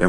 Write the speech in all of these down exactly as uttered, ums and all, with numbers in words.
به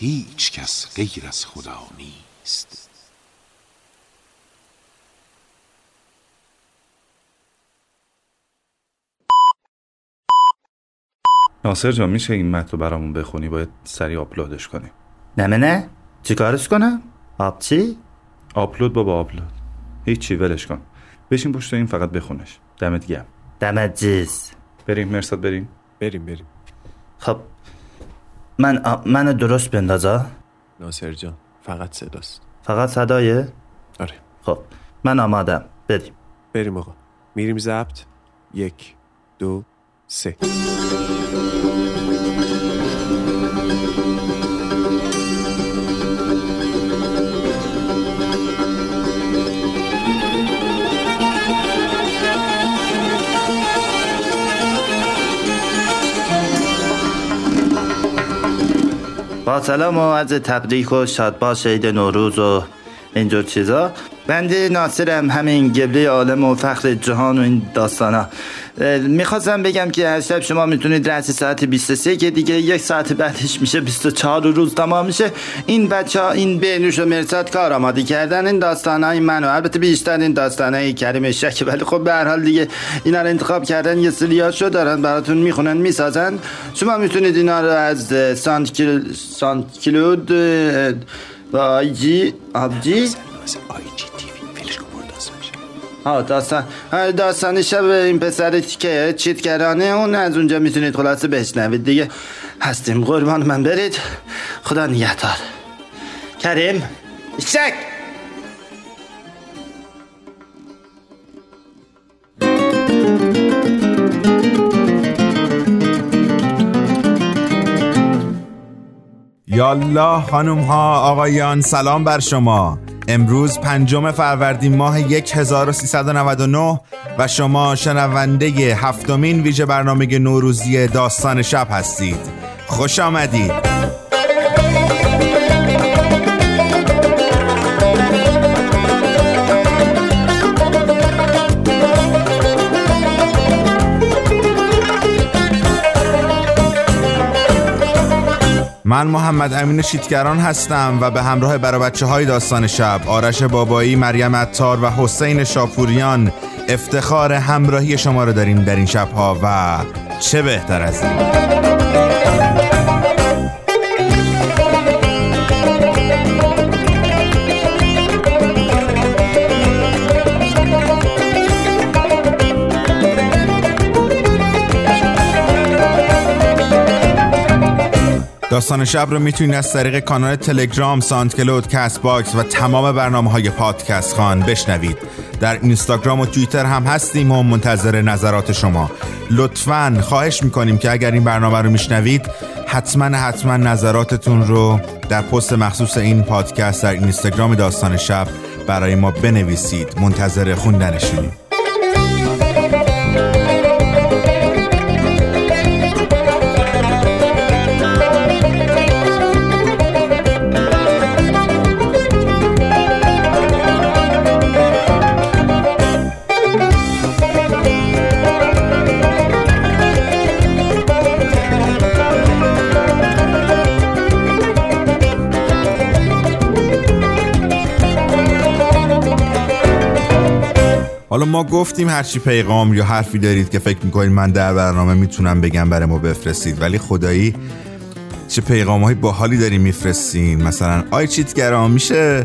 هیچ کس غیر از خدا نیست. ناصر جان، میشه این متن رو برامون بخونی؟ باید سریع آپلودش کنی. نه نه، چیکارش کنم؟ آب چی؟ آپلود بابا، آپلود. هیچی، ولش کن. بشین پشت این فقط بخونش. دمت گرم. دمت جیز. بریم مرساد، بریم. بریم بریم. خب من آ... منو درست بندازا. ناصر جان، فقط صداست. فقط صدایه؟ آره. خب من آمادم. بریم. بریم آقا. میریم ضبط. یک، دو، سه. با سلام و عرض تبریک و شادباد عید نوروز و اینجور چیزا. بنده ناصرم، همین قبله عالم و فخر جهان و این داستانا. میخواستم بگم که هر شب شما میتونید رأس ساعت بیست و سه که دیگه یک ساعت بعدش میشه بیست و چهار و روز تمام میشه. این بچه ها، این برنوش و مرساد، کار آماده کردن این داستانای منو، البته بیشتر این داستانای کریم شک، ولی خب به هر حال دیگه اینا رو انتخاب کردن، یه سریاشو دارن براتون میخونن میسازن. شما میتونید اینا رو از سانت کلود سانت کلود آیجی آبجی آیجی ها داستان داستان شب این پسر که چیتگرانه، اون از اونجا میتونید خلاصه بشنوید دیگه. هستیم قربان من، برید. خدا نگهدار. کریم شک. یالله خانم ها، آقایان، سلام بر شما. امروز پنجم فروردین ماه هزار و سیصد و نود و نه و شما شنونده هفتمین ویژه برنامه نوروزی داستان شب هستید. خوش آمدید. من محمد امین چیتگران هستم و به همراه برابچه‌های داستان شب، آرش بابایی، مریم عطار و حسین شاپوریان افتخار همراهی شما رو داریم در این شب‌ها و چه بهتر از این. داستان شب رو میتونید از طریق کانال تلگرام، سانت کلود کاس باکس و تمام برنامه‌های پادکست خان بشنوید. در اینستاگرام و توییتر هم هستیم و منتظر نظرات شما. لطفاً خواهش میکنیم که اگر این برنامه رو میشنوید حتما حتما نظراتتون رو در پست مخصوص این پادکست در اینستاگرام داستان شب برای ما بنویسید. منتظر خوندنشونیم. حالا ما گفتیم هرچی پیغام یا حرفی دارید که فکر میکنید من در برنامه میتونم بگم برای ما بفرستید، ولی خدایی چه پیغام های باحالی داریم میفرستین. مثلا آی چیتگران میشه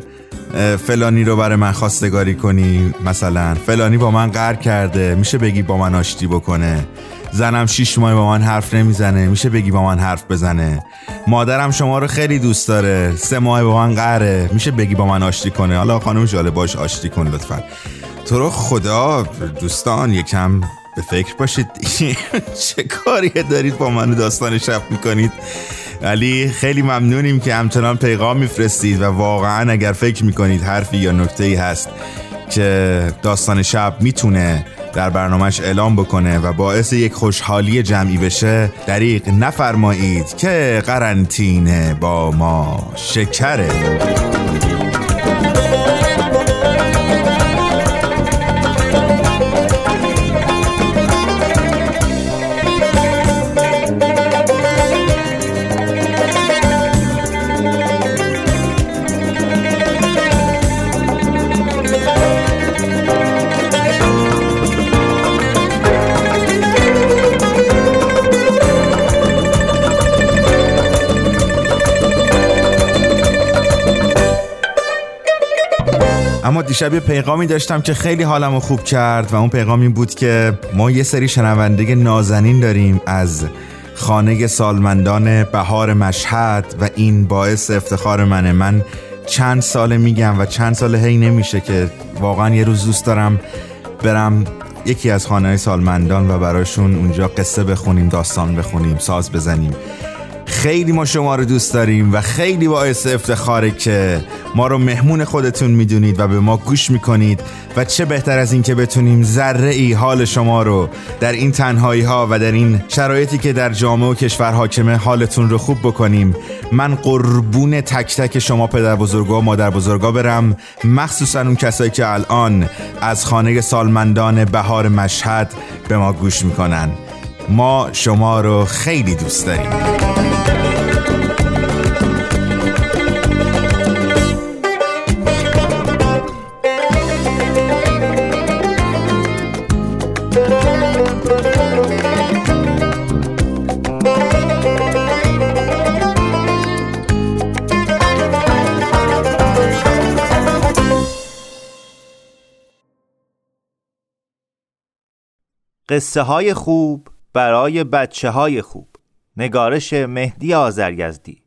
فلانی رو برای من خواستگاری کنی، مثلا فلانی با من قهر کرده میشه بگی با من آشتی بکنه، زنم شیش ماه با من حرف نمیزنه میشه بگی با من حرف بزنه، مادرم شما رو خیلی دوست داره سه ماه با من قهره میشه بگی با من آشتی کنه. حالا خانم جاله باش آشتی کن لطفاً. تو رو خدا دوستان یکم به فکر باشید چه کاری دارید با من داستان شب میکنید. ولی خیلی ممنونیم که همچنان پیغام میفرستید و واقعا اگر فکر میکنید حرفی یا نکته‌ای هست که داستان شب میتونه در برنامهش اعلام بکنه و باعث یک خوشحالی جمعی بشه، دریغ نفرمایید که قرنطینه با ما شکره. اما دیشب یه پیغامی داشتم که خیلی حالمو خوب کرد و اون پیغام این بود که ما یه سری شنونده نازنین داریم از خانه سالمندان بهار مشهد و این باعث افتخار منه. من چند ساله میگم و چند ساله هی نمیشه که واقعا یه روز دوست دارم برم یکی از خانه سالمندان و براشون اونجا قصه بخونیم، داستان بخونیم، ساز بزنیم. خیلی ما شما رو دوست داریم و خیلی باعث افتخاره که ما رو مهمون خودتون میدونید و به ما گوش میکنید و چه بهتر از این که بتونیم ذره ای حال شما رو در این تنهایی ها و در این شرایطی که در جامعه و کشور حاکمه حالتون رو خوب بکنیم. من قربون تک تک شما پدر بزرگا و مادر بزرگا برم، مخصوصا اون کسایی که الان از خانه سالمندان بهار مشهد به ما گوش میکنن. ما شما رو خیلی دوست داریم. قصه های خوب برای بچه های خوب، نگارش مهدی آذریزدی.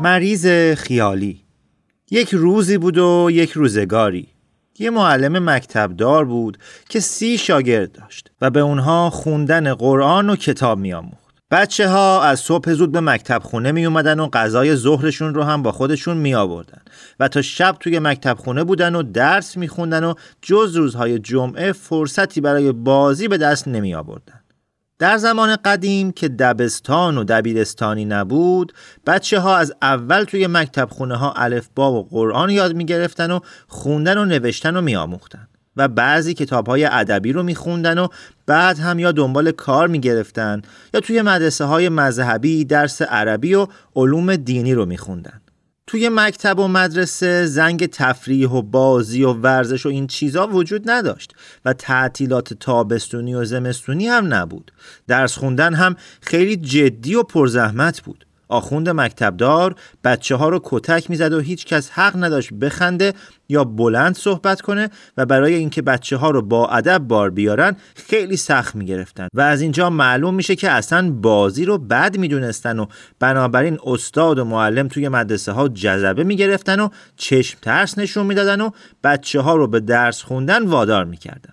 مریض خیالی. یک روزی بود و یک روزگاری. یه معلم مکتبدار بود که سی شاگرد داشت و به اونها خوندن قرآن و کتاب می آموخت. بچه ها از صبح زود به مکتب خونه می اومدن و غذای ظهرشون رو هم با خودشون می آوردن و تا شب توی مکتب خونه بودن و درس می خوندن و جز روزهای جمعه فرصتی برای بازی به دست نمی آوردن. در زمان قدیم که دبستان و دبیرستانی نبود، بچه ها از اول توی مکتب خونه ها الفبا و قرآن یاد می گرفتن و خوندن و نوشتن و می آموختن و بعضی کتاب های ادبی رو می خوندن و بعد هم یا دنبال کار می گرفتن یا توی مدرسه های مذهبی درس عربی و علوم دینی رو می خوندن. توی مکتب و مدرسه زنگ تفریح و بازی و ورزش و این چیزا وجود نداشت و تعطیلات تابستونی و زمستونی هم نبود. درس خوندن هم خیلی جدی و پرزحمت بود. آخوند مکتبدار بچه ها رو کتک میزد و هیچ کس حق نداشت بخنده یا بلند صحبت کنه و برای اینکه بچه ها رو با ادب بار بیارن خیلی سخت میگرفتن و از اینجا معلوم میشه که اصلا بازی رو بد میدونستن و بنابراین استاد و معلم توی مدرسه ها جذبه میگرفتن و چشم ترس نشون میدادن و بچه ها رو به درس خوندن وادار میکردن.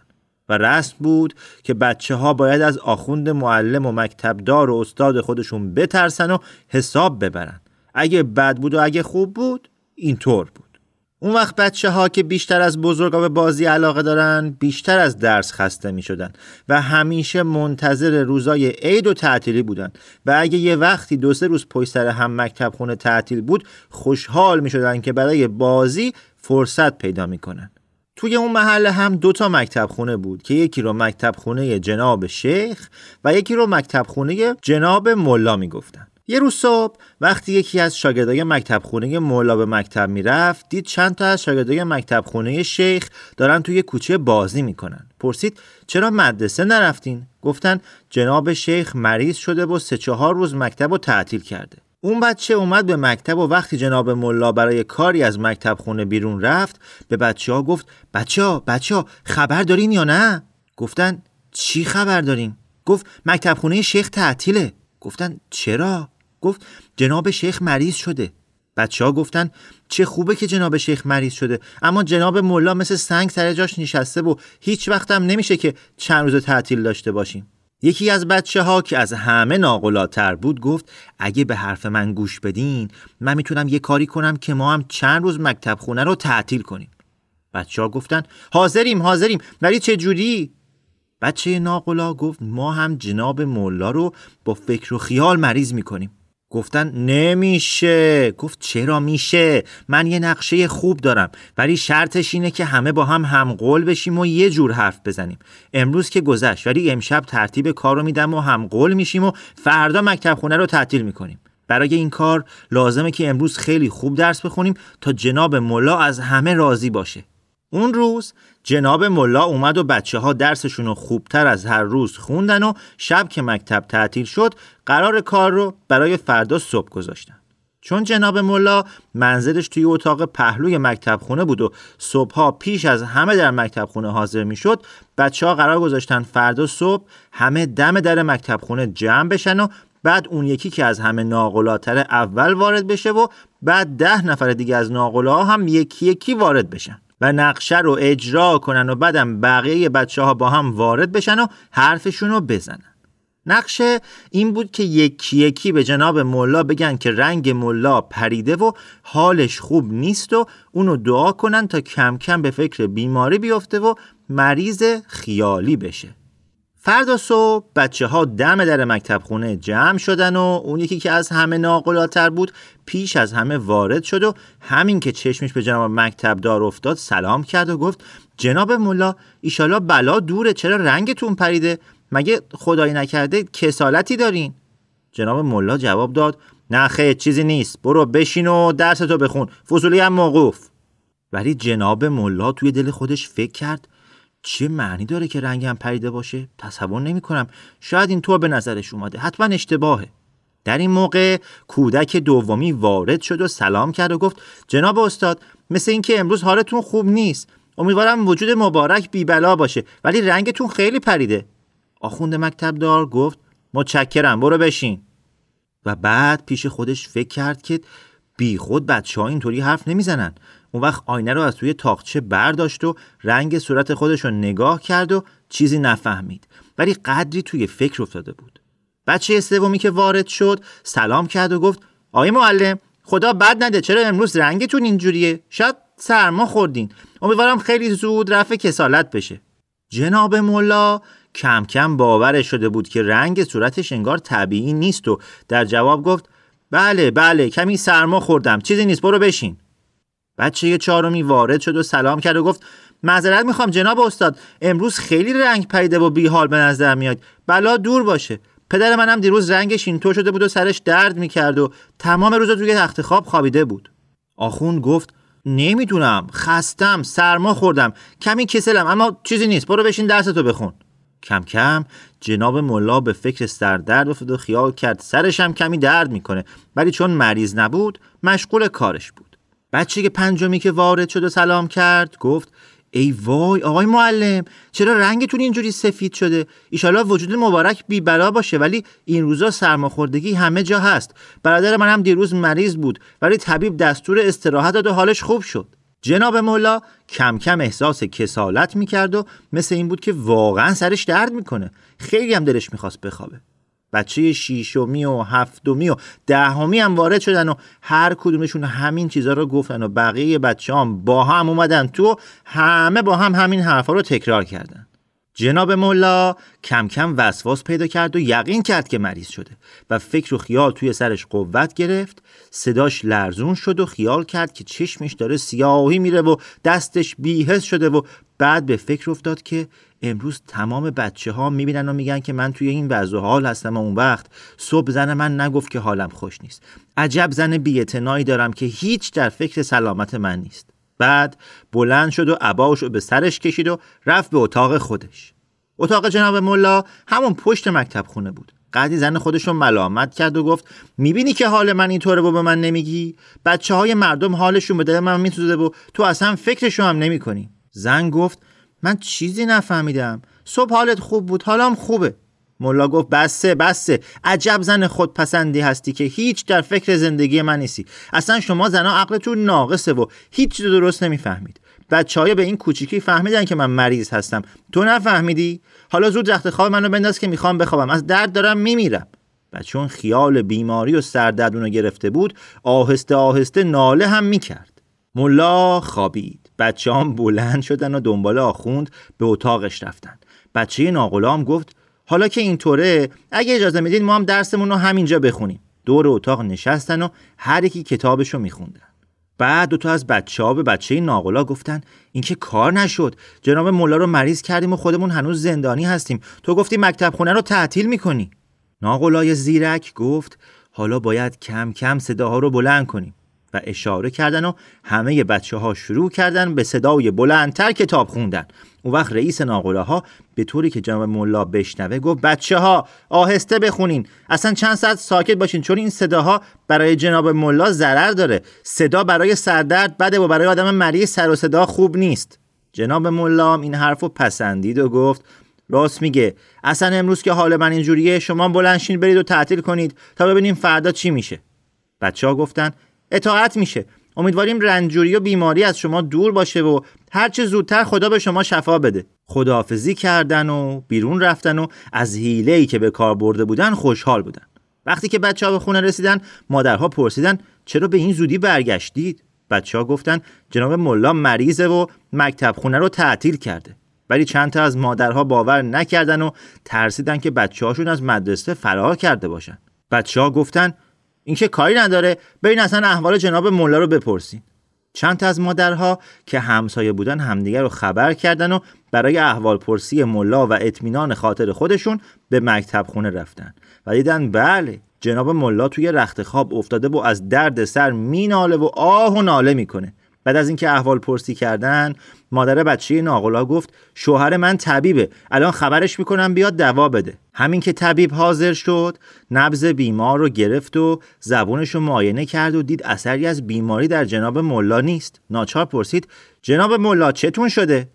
و رسم بود که بچه ها باید از آخوند معلم و مکتبدار و استاد خودشون بترسن و حساب ببرن. اگه بد بود و اگه خوب بود اینطور بود. اون وقت بچه ها که بیشتر از بزرگا به بازی علاقه دارن بیشتر از درس خسته می شدن و همیشه منتظر روزای عید و تعطیلی بودن و اگه یه وقتی دو سه روز پشت سر هم مکتب خونه تعطیل بود خوشحال می شدن که برای بازی فرصت پیدا می کنن. توی اون محله هم دو تا مکتب خونه بود که یکی رو مکتب خونه جناب شیخ و یکی رو مکتب خونه جناب ملا می گفتن. یه روز صبح وقتی یکی از شاگردای مکتب خونه ملا به مکتب می رفت دید چند تا از شاگردای مکتب خونه شیخ دارن توی کوچه بازی می کنن. پرسید چرا مدرسه نرفتین؟ گفتن جناب شیخ مریض شده و سه چهار روز مکتب رو تعطیل کرده. اون بچه اومد به مکتب و وقتی جناب ملا برای کاری از مکتب خونه بیرون رفت به بچه ها گفت بچه ها بچه ها خبر دارین یا نه؟ گفتن چی خبر داریم؟ گفت مکتب خونه شیخ تعطیله. گفتن چرا؟ گفت جناب شیخ مریض شده. بچه ها گفتن چه خوبه که جناب شیخ مریض شده، اما جناب ملا مثل سنگ سر جاش نشسته و هیچ وقت هم نمیشه که چند روز تعطیل داشته باشیم. یکی از بچه ها که از همه ناقلاتر بود گفت اگه به حرف من گوش بدین من میتونم یه کاری کنم که ما هم چند روز مکتب خونه رو تعطیل کنیم. بچه ها گفتن حاضریم حاضریم ولی چه جوری؟ بچه ناقلا گفت ما هم جناب مولا رو با فکر و خیال مریض میکنیم. گفتن نمیشه. گفت چرا میشه؟ من یه نقشه خوب دارم ولی شرطش اینه که همه با هم همقول بشیم و یه جور حرف بزنیم. امروز که گذشت ولی امشب ترتیب کار رو میدم و همقول میشیم و فردا مکتب خونه رو تعطیل میکنیم. برای این کار لازمه که امروز خیلی خوب درس بخونیم تا جناب ملا از همه راضی باشه. اون روز جناب ملا اومد و بچه ها درسشون رو خوبتر از هر روز خوندن و شب که مکتب تعطیل شد قرار کار رو برای فردا صبح گذاشتن. چون جناب ملا منزلش توی اتاق پهلوی مکتب خونه بود و صبحها پیش از همه در مکتب خونه حاضر می شد، بچه ها قرار گذاشتن فردا صبح همه دم در مکتب خونه جمع بشن و بعد اون یکی که از همه ناقلاتر اول وارد بشه و بعد ده نفر دیگه از ناقلاها هم یکی یکی وارد بشن و نقشه رو اجرا کنن و بعدم بقیه بچه ها با هم وارد بشن و حرفشون رو بزنن. نقشه این بود که یکی یکی به جناب مولا بگن که رنگ مولا پریده و حالش خوب نیست و اونو دعا کنن تا کم کم به فکر بیماری بیفته و مریض خیالی بشه. فردا صبح بچه ها دم در مکتب خونه جمع شدن و اون یکی که از همه ناقلاتر بود پیش از همه وارد شد و همین که چشمش به جناب مکتب دار افتاد سلام کرد و گفت جناب ملا ایشالا بلا دوره، چرا رنگتون پریده؟ مگه خدایی نکرده کسالتی دارین؟ جناب ملا جواب داد نه خیر چیزی نیست، برو بشین و درستو بخون، فضولی هم موقوف. ولی جناب ملا توی دل خودش فکر کرد چه معنی داره که رنگم پریده باشه؟ تصور نمی کنم. شاید این طور به نظرش اومده. حتما اشتباهه. در این موقع کودک دومی وارد شد و سلام کرد و گفت جناب استاد مثل این که امروز حالتون خوب نیست. امیدوارم وجود مبارک بی بلا باشه ولی رنگتون خیلی پریده. آخوند مکتب دار گفت متشکرم برو بشین. و بعد پیش خودش فکر کرد که بی خود بچه ها اینطوری حرف نمی زنن. اون وقت آینه رو از توی تاقچه برداشت و رنگ صورت خودش رو نگاه کرد و چیزی نفهمید ولی قدری توی فکر افتاده بود. بچه سومی که وارد شد سلام کرد و گفت آقای معلم خدا بد نده، چرا امروز رنگتون اینجوریه؟ شاید سرما خوردین. امیدوارم خیلی زود رفع کسالت بشه. جناب مولا کم کم باورش شده بود که رنگ صورتش انگار طبیعی نیست و در جواب گفت بله بله کمی سرما خوردم، چیزی نیست برو بشین. بچه چهارمی وارد شد و سلام کرد و گفت معذرت میخوام جناب استاد، امروز خیلی رنگ پریده و بیحال به نظر میاد، بلا دور باشه. پدر منم دیروز رنگش اینطور شده بود و سرش درد میکرد و تمام روز توی تخت خواب خوابیده بود. آخوند گفت نمیدونم، خستم، سرما خوردم، کمی کسلم، اما چیزی نیست، برو بشین درستو بخون. کم کم جناب ملا به فکر سردرد افتاد و خیال کرد سرشم کمی درد میکنه، ولی چون مریض نبود مشغول کارش بود. بچه پنجمی که وارد شد و سلام کرد گفت ای وای آقای معلم، چرا رنگتون اینجوری سفید شده؟ ایشالا وجود مبارک بی بلا باشه، ولی این روزا سرماخوردگی همه جا هست. برادر من هم دیروز مریض بود ولی طبیب دستور استراحت داد و حالش خوب شد. جناب مولا کم کم احساس کسالت میکرد و مثل این بود که واقعا سرش درد میکنه. خیلی هم دلش میخواست بخوابه. بچه شیشمی و هفتمی و دهمی هم وارد شدن و هر کدومشون همین چیزا رو گفتن و بقیه بچه‌هام با هم اومدن تو و همه با هم همین حرفا رو تکرار کردن. جناب مولا کم کم وسواس پیدا کرد و یقین کرد که مریض شده و فکر و خیال توی سرش قوت گرفت. صداش لرزون شد و خیال کرد که چشمش داره سیاهی میره و دستش بی‌حس شده و بعد به فکر افتاد که امروز تمام بچه ها میبینن و میگن که من توی این وضع حال هستم و اون وقت صبح زن من نگفت که حالم خوش نیست. عجب زن بی‌اعتنایی دارم که هیچ در فکر سلامت من نیست. بعد بلند شد و عباش رو به سرش کشید و رفت به اتاق خودش. اتاق جناب ملا همون پشت مکتب خونه بود. قدی زن خودش رو ملامت کرد و گفت میبینی که حال من اینطوره و به من نمیگی؟ بچه های مردم حالشون به دل من میسوزه و تو اصلا فکرشو هم نمی‌کنی. زن گفت من چیزی نفهمیدم، صبح حالت خوب بود، حالام خوبه. ملا گفت بسه بسه، عجب زن خودپسندی هستی که هیچ در فکر زندگی من نیستی. اصلا شما زنا عقلتون ناقصه و هیچ چیز درست نمیفهمید. بچه‌ها به این کوچیکی فهمیدن که من مریض هستم، تو نفهمیدی؟ حالا زود رخت خواب منو بنداز که میخوام بخوابم، از درد دارم میمیرم. و چون خیال بیماری و سردرد اونو گرفته بود آهسته آهسته ناله هم میکرد. ملا خوابید. بچه‌هام بلند شدن و دنبال آخوند به اتاقش رفتن. بچه ناغلام گفت حالا که اینطوره اگه اجازه میدین ما هم درسمون رو همینجا بخونیم. دور اتاق نشستن و هر یکی کتابش رو میخوندن. بعد دوتا از بچه‌ها به بچه ناغلا گفتن این که کار نشد، جناب مولا رو مریض کردیم و خودمون هنوز زندانی هستیم، تو گفتی مکتب خونه رو تعطیل میکنی. ناغلای زیرک گفت حالا باید کم کم صداها رو بلند کنیم و اشاره کردن و همه بچه‌ها شروع کردن به صدای بلندتر کتاب خوندن. اون وقت رئیس ناقلاها به طوری که جناب ملا بشنوه گفت بچه‌ها آهسته بخونین، اصلا چند ساعت ساکت باشین، چون این صداها برای جناب ملا ضرر داره. صدا برای سردرد بده و برای آدم مریض سر و صدا خوب نیست. جناب ملا این حرفو پسندید و گفت راست میگه، اصلا امروز که حال من اینجوریه شما بلندشین برید و تعطیل کنید تا ببینیم فردا چی میشه. بچه‌ها گفتن اطاعت میشه، امیدواریم رنجوری و بیماری از شما دور باشه و هر چه زودتر خدا به شما شفا بده. خداحافظی کردن و بیرون رفتن و از حیله‌ای که به کار برده بودن خوشحال بودن. وقتی که بچه‌ها به خونه رسیدن مادرها پرسیدن چرا به این زودی برگشتید؟ بچه‌ها گفتن جناب ملا مریضه و مکتب خونه رو تعطیل کرده. ولی چند تا از مادرها باور نکردن و ترسیدن که بچه‌هاشون از مدرسه فرار کرده باشن. بچه‌ها گفتن این که کاری نداره، برین اصلا احوال جناب مولا رو بپرسین. چند تا از مادرها که همسایه بودن همدیگر رو خبر کردن و برای احوال پرسی مولا و اطمینان خاطر خودشون به مکتب خونه رفتن و دیدن بله جناب مولا توی رخت خواب افتاده و از درد سر می ناله و آه و ناله می کنه. بعد از اینکه احوال پرسی کردن مادر بچه ناقلا گفت شوهر من طبیبه، الان خبرش میکنم بیاد دوا بده. همین که طبیب حاضر شد نبض بیمار رو گرفت و زبونش رو معاینه کرد و دید اثری از بیماری در جناب ملا نیست. ناچار پرسید جناب ملا چتون شده؟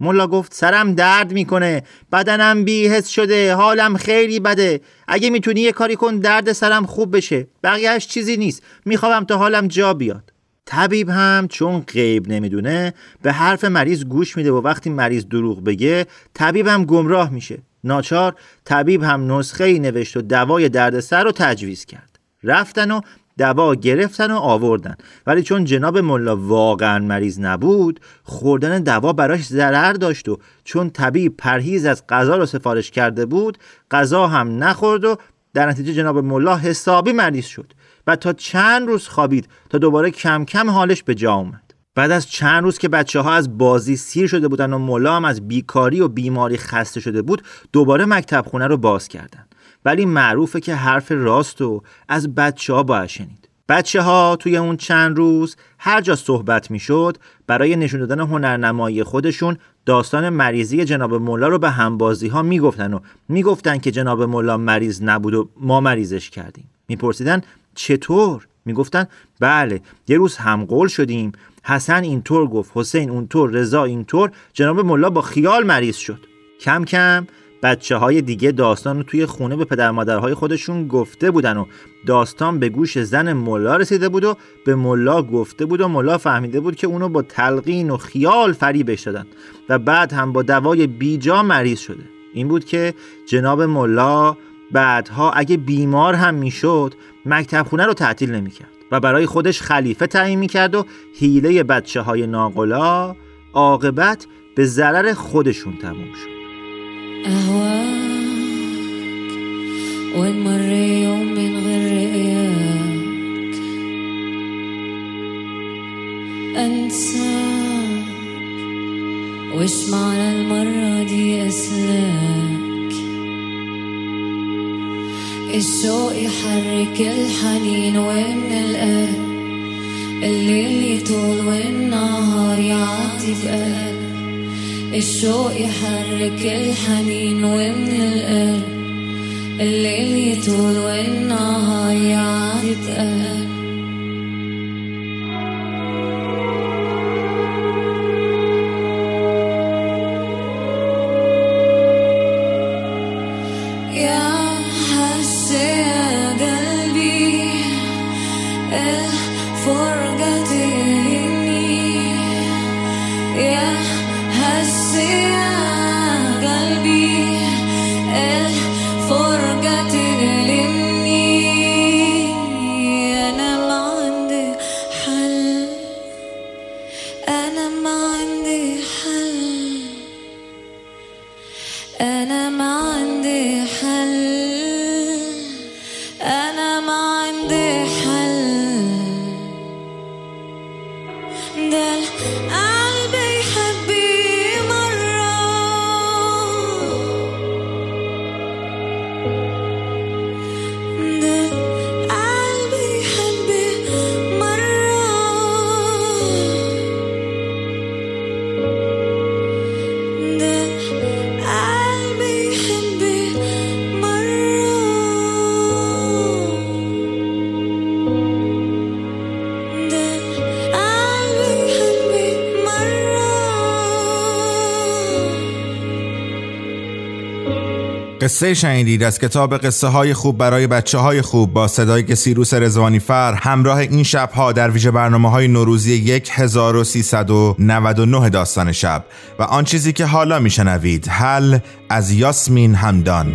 ملا گفت سرم درد میکنه، بدنم بی‌حس شده، حالم خیلی بده، اگه میتونی یه کاری کن درد سرم خوب بشه، بقیهش چیزی نیست، میخوام تا حالم جا بیاد. طبیب هم چون غیب نمیدونه به حرف مریض گوش میده و وقتی مریض دروغ بگه طبیب هم گمراه میشه. ناچار طبیب هم نسخه‌ای نوشت و دوای دردسر رو تجویز کرد. رفتن و دوا گرفتن و آوردن، ولی چون جناب ملا واقعا مریض نبود خوردن دوا براش ضرر داشت و چون طبیب پرهیز از غذا رو سفارش کرده بود غذا هم نخورد و در نتیجه جناب ملا حسابی مریض شد و تا چند روز خوابید تا دوباره کم کم حالش به جا اومد. بعد از چند روز که بچه ها از بازی سیر شده بودن و مولا هم از بیکاری و بیماری خسته شده بود دوباره مکتب خونه رو باز کردن. ولی معروفه که حرف راست و از بچه ها باید شنید. بچه ها توی اون چند روز هر جا صحبت می شد برای نشون دادن هنرنمایی خودشون داستان مریضی جناب مولا رو به همبازی ها می گفتن و می گفتن که جناب مولا مریض نبود و ما مریضش کردیم. می پرسیدن چطور؟ می گفتن بله یه روز همقول شدیم، حسن اینطور گفت، حسین اونطور، رضا اینطور، جناب مولا با خیال مریض شد. کم کم بچه های دیگه داستان رو توی خونه به پدر مادرهای خودشون گفته بودن و داستان به گوش زن مولا رسیده بود و به مولا گفته بود و مولا فهمیده بود که اونو با تلقین و خیال فریبش دادن و بعد هم با دوای بیجا مریض شده. این بود که جناب مولا بعدها اگه بیمار هم میشد مکتب خونه رو تعطیل نمیکرد و برای خودش خلیفه تعیین میکرد و حیله بچه های ناقلا عاقبت به ضرر خودشون تموم شد. أهواك وين مر يوم من غير غيابك أنساك وش معنى المرة دي أسلاك الشوق يحرك الحنين وين القلب الليل يطول والنهار يعطي في قلب الشوق يحرك الحنين ومن القلب الليل يطول والنهار يعطي قلب يا حساد قلبي الفرقة تهني يا قصه شنیدید از کتاب قصه های خوب برای بچه های خوب با صدای سیروس رضوانی فر همراه این شبها در ویژه برنامه های نوروزی هزار و سیصد و نود و نه داستان شب و آن چیزی که حالا میشنوید حل از یاسمین همدان.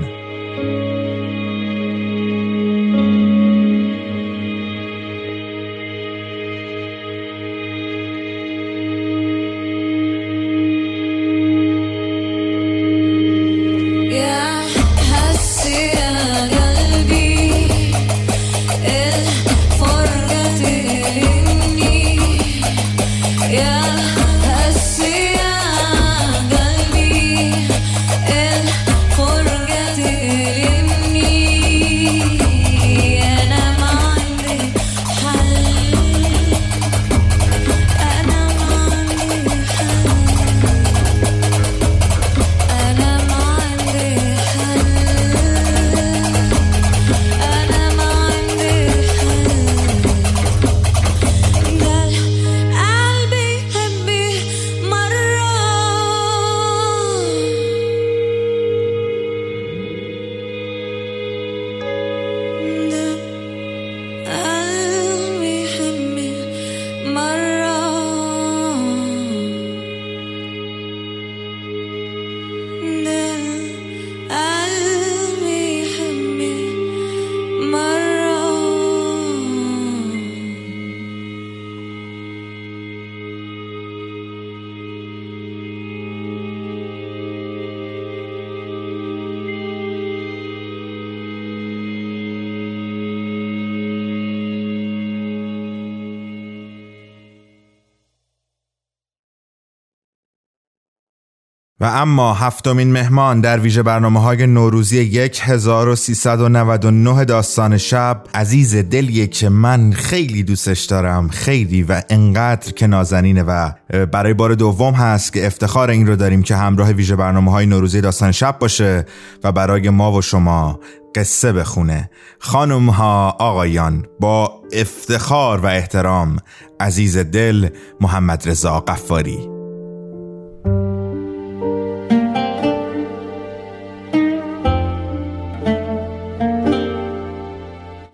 و اما هفتمین مهمان در ویژه برنامه‌های نوروزی هزار و سیصد و نود و نه داستان شب، عزیز دلیه که من خیلی دوستش دارم، خیلی و انقدر که نازنینه و برای بار دوم هست که افتخار این رو داریم که همراه ویژه برنامه‌های نوروزی داستان شب باشه و برای ما و شما قصه بخونه. خانم ها، آقایان، با افتخار و احترام عزیز دل محمد رضا قفاری.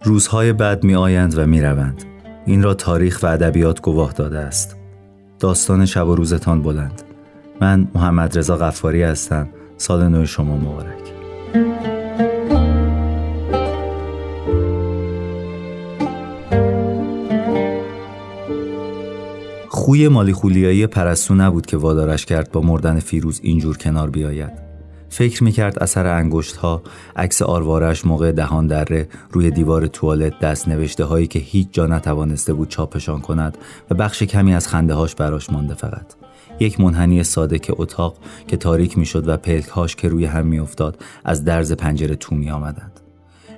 روزهای بد می آیند و می روند. این را تاریخ و ادبیات گواه داده است. داستان شب و روزتان بلند. من محمد رضا قفاری هستم. سال نو شما مبارک. خوی مالی خولیایی پرستو نبود که وادارش کرد با مردن فیروز اینجور کنار بیاید. فکر میکرد اثر انگشت‌ها، عکس آروارش موقع دهان دره، روی دیوار توالت دست نوشته هایی که هیچ جا نتوانسته بود چاپشان کند و بخش کمی از خنده هاش براش مانده، فقط یک منحنی ساده که اتاق که تاریک میشد و پلک هاش که روی هم میافتاد از درز پنجره تو می آمدند.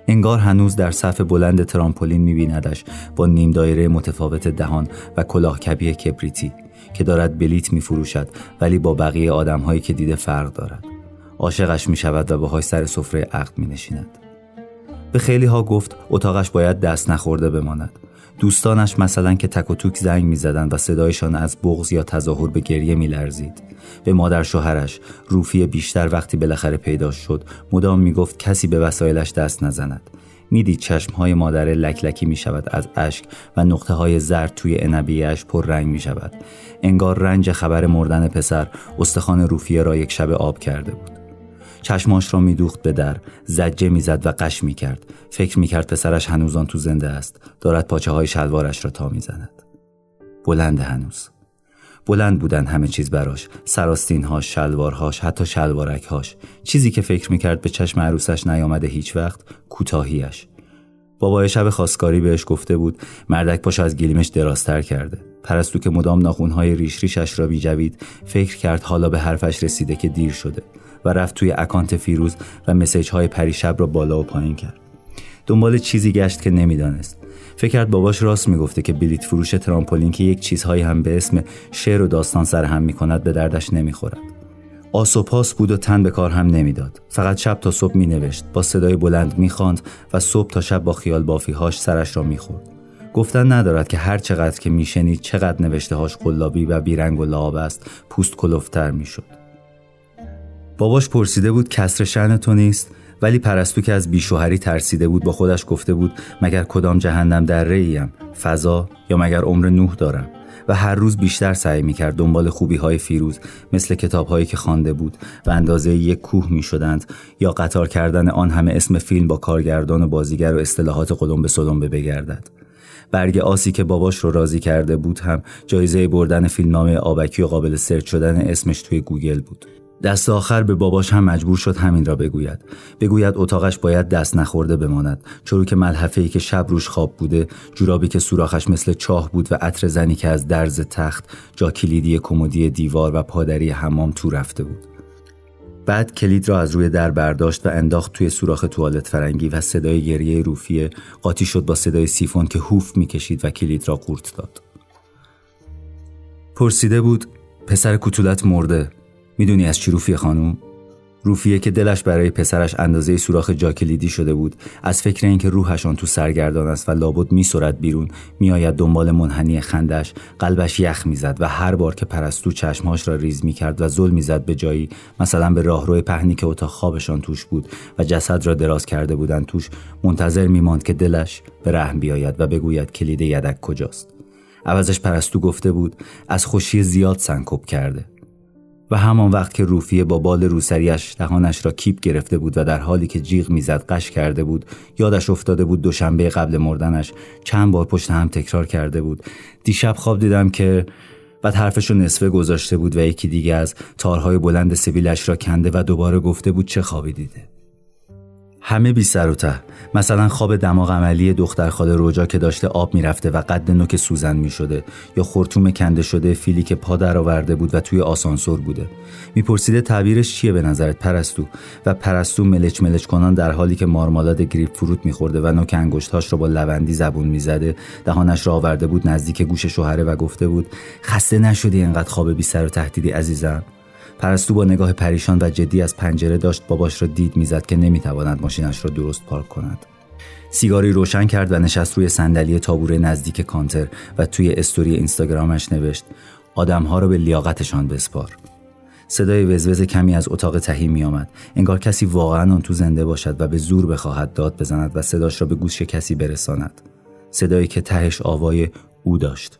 انگار هنوز در صف بلند ترامپولین میبیندش با نیم دایره متفاوت دهان و کلاه کبی کبریتی که دارد بلیت میفروشد، ولی با بقیه آدم‌هایی که دیده فرق دارد. عاشقش می شود و باهاش سر سفره عقد می نشیند. به خیلی ها گفت اتاقش باید دست نخورده بماند. دوستانش مثلا که تک و توک زنگ می زدن و صدایشان از بغض یا تظاهر به گریه می لرزید. به مادر شوهرش روفی بیشتر وقتی بالاخره پیدا شد مدام می گفت کسی به وسایلش دست نزند. می دید چشمهای مادره لکلکی می شود از اشک و نقطه های زرد توی عنبیه‌اش پر رنگ می شود. انگار رنج خبر مردن پسر استخوان روفیه را یک شب آب کرده بود. چشماش را میدوخت به در، زجه میزد و قش میکرد. فکر میکرد پسرش هنوزان تو زنده است، دارد پاچه های شلوارش را تا میزند. بلند هنوز. بلند بودن همه چیز براش، سراستینهاش، شلوارهاش، حتی شلوارکهاش. چیزی که فکر میکرد به چشم عروسش نیامده هیچ وقت، کوتاهیش. بابای شب خواستگاری بهش گفته بود مردک پاشو از گلیمش درازتر کرده. پرستو که مدام ناخونهای ریش ریشش را میجوید، فکر کرد حالا به حرفش رسیده که دیر شده و رفت توی اکانت فیروز و مسیج‌های پریشب را بالا و پایین کرد. دنبال چیزی گشت که نمیدانست. فکر کرد باباش راست میگفته که بلیت فروش ترامپولین که یک چیزهایی هم به اسم شعر و داستان سرهم میکند به دردش نمیخورد. آس و پاس بود و تن به کار هم نمیداد. فقط شب تا صبح مینوشت، با صدای بلند میخواند و صبح تا شب با خیال بافی‌هاش سرش را میخورد. گفتن ندارد که هر چقدر که میشنید چقدر نوشته‌هاش قلابی و بیرنگ و لعاب است، پوست کلفتر میشد. باباش پرسیده بود کسر شأن تو نیست، ولی پرستو که از بیشوهری ترسیده بود با خودش گفته بود مگر کدام جهنم دره ایم، فضا یا مگر عمر نوح دارم، و هر روز بیشتر سعی میکرد دنبال خوبی‌های فیروز مثل کتاب‌هایی که خوانده بود و اندازه یک کوه میشدند یا قطار کردن آن همه اسم فیلم با کارگردان و بازیگر و اصطلاحات قلم به سلم بگردد. برگ آسی که باباش رو راضی کرده بود هم جایزه بردن فیلمنامه آبکی و قابل سرچ شدن اسمش توی گوگل بود. دست آخر به باباش هم مجبور شد همین را بگوید. بگوید اتاقش باید دست نخورده بماند، چون که ملحفه‌ای که شب روش خواب بوده، جورابی که سوراخش مثل چاه بود و عطر زنی که از درز تخت، جا کلیدی کمدی دیوار و پادری حمام تو رفته بود. بعد کلید را از روی در برداشت و انداخت توی سوراخ توالت فرنگی و صدای گریه روفیه قاطی شد با صدای سیفون که هوف می‌کشید و کلید را قورت داد. پرسیده بود پسر کوتولت مرده. میدونی از چی روفیه خانوم؟ روفیه که دلش برای پسرش اندازه سوراخ جاکلیدی شده بود، از فکر اینکه روحشان تو سرگردان است و لابد میسرد بیرون، میآید دنبال منحنی خندش، قلبش یخ میزد و هر بار که پرستو چشمهاش را ریز میکرد و زل میزد به جایی، مثلا به راهروی پهنی که اتاق خوابشان توش بود و جسد را دراز کرده بودند توش، منتظر میماند که دلش به رحم بیاید و بگوید کلید یدک کجاست. عوضش پرستو گفته بود از خوشی زیاد سنکوب کرده. و همان وقت که روفیه با بال روسریش دهانش را کیپ گرفته بود و در حالی که جیغ میزد قش کرده بود، یادش افتاده بود دوشنبه قبل مردنش چند بار پشت هم تکرار کرده بود دیشب خواب دیدم که، بعد حرفش رو نصفه گذاشته بود و یکی دیگه از تارهای بلند سبیلش را کنده و دوباره گفته بود چه خوابی دیده. همه بی سر و ته. مثلا خواب دماغ عملی دخترخاله روجا که داشته آب میرفته و قد نوک سوزن میشده، یا خرطوم کنده شده فیلی که پا در آورده بود و توی آسانسور بوده. میپرسیده تعبیرش چیه به نظرت پرستو، و پرستو ملچ ملچ کنان در حالی که مارمالاد گریپ فروت میخورده و نوک انگشتاش رو با لوندی زبون میزده دهانش را آورده بود نزدیک گوش شوهره و گفته بود خسته نشدی اینقدر خواب بی سر و ته دیدی عزیزم؟ پرستو با نگاه پریشان و جدی از پنجره داشت باباش را دید میزد که نمیتواند ماشینش را درست پارک کند. سیگاری روشن کرد و نشست روی صندلی تابوره نزدیک کانتر و توی استوری اینستاگرامش نوشت آدم‌ها را به لیاقتشان بسپار. صدای وزوز کمی از اتاق تهی میآمد، انگار کسی واقعاً آن تو زنده باشد و به زور بخواهد داد بزند و صداش را به گوش کسی برساند. صدایی که تهش آوای او داشت.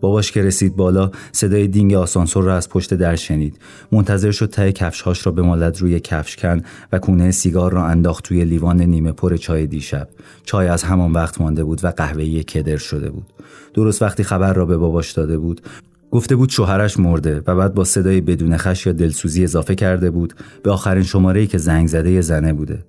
باباش که رسید بالا صدای دینگ آسانسور را از پشت در شنید. منتظر شد ته کفش‌هاش را بمالد روی کفشکن و کونه سیگار را انداخت توی لیوان نیمه پر چای دیشب. چای از همان وقت مانده بود و قهوه‌ای کدر شده بود. درست وقتی خبر را به باباش داده بود، گفته بود شوهرش مرده و بعد با صدای بدون خش یا دلسوزی اضافه کرده بود به آخرین شماره‌ای که زنگ زده زنه بوده.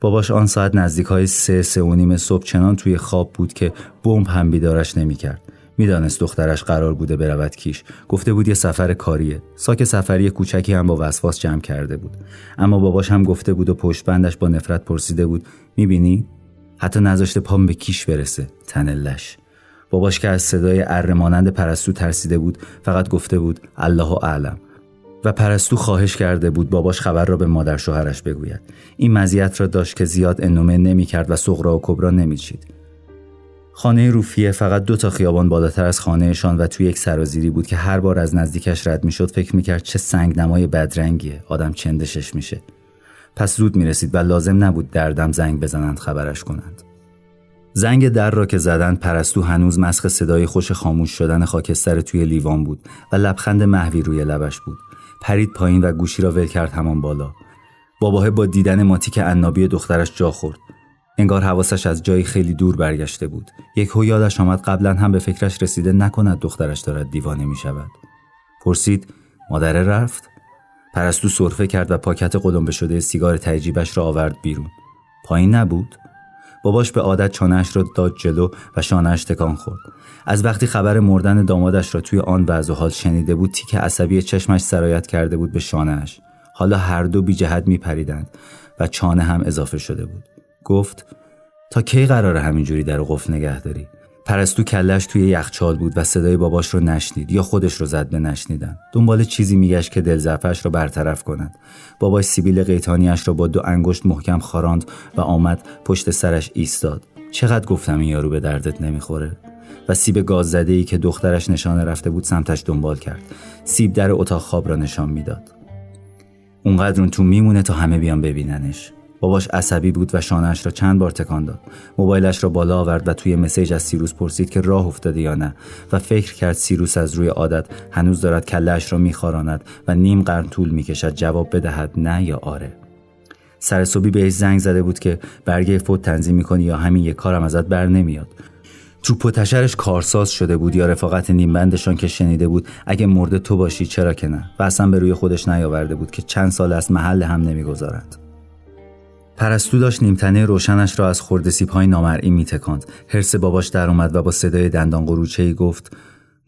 باباش آن ساعت نزدیک‌های سه سه و نیم صبح چنان توی خواب بود که بمب هم بیدارش نمی‌کرد. میدانست دخترش قرار بوده برود کیش. گفته بود یه سفر کاریه. ساک سفری کوچکی هم با وسواس جمع کرده بود. اما باباش هم گفته بود و پشت بندش با نفرت پرسیده بود میبینی؟ حتی نذاشته پام به کیش برسه. تنلش. باباش که از صدای ارمانند پرستو ترسیده بود فقط گفته بود الله اعلم. و پرستو خواهش کرده بود باباش خبر را به مادر شوهرش بگوید. این مزیت را داشت که زیاد انومه نمی‌کرد و صغرا و کبرا نمی‌چید. خانه روفیه فقط دو تا خیابان بالاتر از خانهشان و توی یک سرازیری بود که هر بار از نزدیکش رد میشد فکر میکرد چه سنگنمای بدرنگیه، آدم چندشش میشه. پس زود میرسید و لازم نبود دردم زنگ بزنند خبرش کنند. زنگ در را که زدند پرستو هنوز مسخ صدای خوش خاموش شدن خاکستر توی لیوان بود و لبخند محوی روی لبش بود. پرید پایین و گوشی را ول کرد همان بالا. باباه با دیدن ماتیک عنابی دخترش جا خورد. انگار حواسش از جایی خیلی دور برگشته بود. یک هو یادش آمد قبلا هم به فکرش رسیده نکند دخترش دارد دیوانه می شود. پرسید مادره رفت؟ پرستو سرفه کرد و پاکت قلمبه شده سیگار تجیبش را آورد بیرون. پایین نبود؟ باباش به عادت چانه‌اش را داد جلو و شانه‌اش تکان خورد. از وقتی خبر مردن دامادش را توی آن وضع و حال شنیده بود تیک عصبی چشمش سرایت کرده بود به شانه‌اش. حالا هر دو بی جهت می پریدند و چانه هم اضافه شده بود. گفت تا کی قراره همینجوری در قفل نگه داری؟ پرستو کلش توی یخچال بود و صدای باباش رو نشنید یا خودش رو زد به نشنیدن. دنبال چیزی میگشت که دلزرفش رو برطرف کند. باباش سیبیل قیتانیش رو با دو انگشت محکم خاراند و آمد پشت سرش ایستاد. چقدر گفتم این یارو به دردت نمیخوره؟ و سیب گاز زده‌ای که دخترش نشانه رفته بود سمتش دنبال کرد. سیب در اتاق خواب را نشان میداد. اونقدر اون تو میمونه تا همه بیان ببیننش. باباش عصبی بود و شانه‌اش را چند بار تکان داد. موبایلش را بالا آورد و توی مسیج از سیروس پرسید که راه افتاده یا نه و فکر کرد سیروس از روی عادت هنوز دارد کله‌اش را می‌خاراند و نیم قرن طول می‌کشد جواب بدهد نه یا آره. سر صبحی بهش زنگ زده بود که برگه فوت تنظیم می‌کنی یا همین یک کارم ازت بر نمیاد. توپ و تشرش کارساز شده بود یا رفاقت نیمبندشان که شنیده بود اگه مرده تو باشی چرا که نه، و اصلا به روی خودش نیاورده بود که چند سال از محل هم نمی‌گذارند. پرستو داشت نیمتنه روشنش را از خرد سیب‌های نامرئی می‌تکاند. حرص باباش در اومد و با صدای دندان قروچه‌ای گفت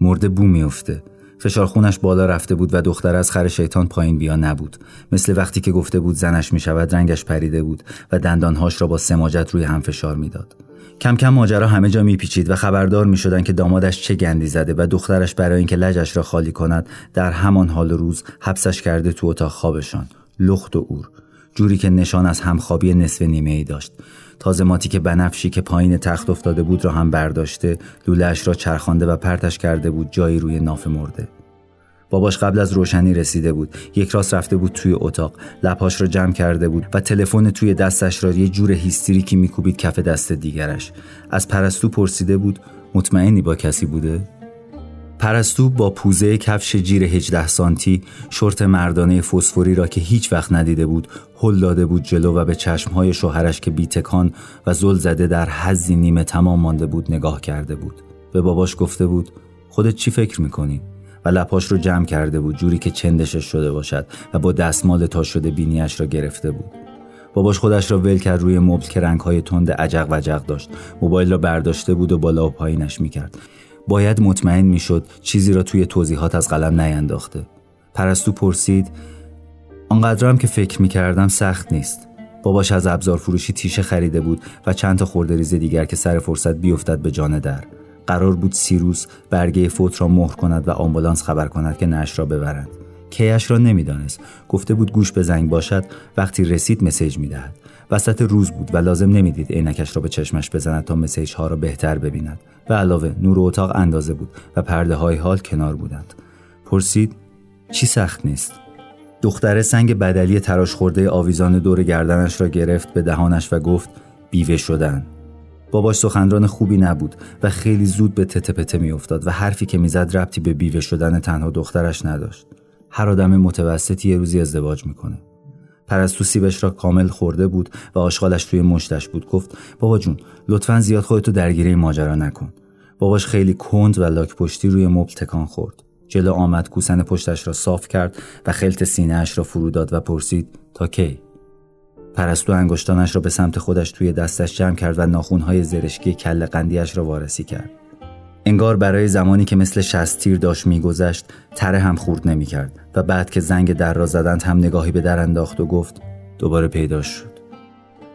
مرده بو می‌افته. فشار خونش بالا رفته بود و دختر از خر شیطان پایین بیا نبود. مثل وقتی که گفته بود زنش می‌شود رنگش پریده بود و دندانهاش را با سماجت روی هم فشار می‌داد. کم کم ماجرا همه جا میپیچید و خبردار می‌شدند که دامادش چه گندی زده و دخترش برای اینکه لجش را خالی کند در همان حال روز حبسش کرده تو اتاق خوابشان. لخت و اور. جوری که نشان از همخوابی نصف نیمه ای داشت. تازه ماتیک بنفشی که پایین تخت افتاده بود را هم برداشته، لوله‌اش را چرخانده و پرتش کرده بود جایی روی ناف مرده. باباش قبل از روشنی رسیده بود. یک راست رفته بود توی اتاق، لب‌هاش را جمع کرده بود و تلفن توی دستش را یه جور هیستریکی میکوبید کف دست دیگرش. از پرستو پرسیده بود مطمئنی با کسی بوده؟ پرستو با پوزه کفش جیر هجده سانتی شورت مردانه فسفوری را که هیچ وقت ندیده بود هل داده بود جلو و به چشمهای شوهرش که بیتکان و زل زده در حزی نیمه تمام مانده بود نگاه کرده بود. به باباش گفته بود خودت چی فکر میکنی؟ و لپاش رو جمع کرده بود جوری که چندشش شده باشد و با دستمال تا شده بینیش را گرفته بود. باباش خودش را ول کرد روی مبل که رنگ‌های تند عجق وجق داشت. موبایل را برداشته بود و بالا و پایینش می‌کرد. باید مطمئن می‌شد چیزی را توی توضیحات از قلم نینداخته. پرستو پرسید: آنقدرام که فکر می‌کردم سخت نیست. باباش از ابزار فروشی تیشه خریده بود و چند تا خردریز دیگر که سر فرصت بیفتد به جان در. قرار بود سیروس برگه فوت را مهر کند و آمبولانس خبر کند که نعش را ببرند. کیش را نمیدانست. گفته بود گوش به زنگ باشد، وقتی رسید مسیج میدهد. وسط روز بود و لازم نمیدید عینکش را به چشمش بزند تا مسیج ها را بهتر ببیند. و علاوه نور و اتاق اندازه بود و پرده های حال کنار بودند. پرسید: چی سخت نیست؟ دختره سنگ بدلی تراش خورده آویزان دور گردنش را گرفت به دهانش و گفت: بیوه شدن. باباش سخنران خوبی نبود و خیلی زود به تته پته میافتاد و حرفی که میزد ربطی به بیوه شدن تنها دخترش نداشت. هر آدم متوسطی یه روزی ازدواج میکنه. پرستو سیبش را کامل خورده بود و آشغالش توی مشتش بود. گفت: بابا جون، لطفاً زیاد خودتو درگیر این ماجرا نکن. باباش خیلی کند و لاک پشتی روی مبل تکان خورد. جلو آمد، کوسن پشتش را صاف کرد و خلط سینه‌اش را فرو داد و پرسید: تا کی؟ پرستو انگشتانش را به سمت خودش توی دستش جمع کرد و ناخون‌های زرشکی کله قندی‌اش را وارسی کرد. انگار برای زمانی که مثل شصت تیر داشت می‌گذشت، تره هم خورد نمی‌کرد و بعد که زنگ در را زدند هم نگاهی به در انداخت و گفت: دوباره پیدا شد.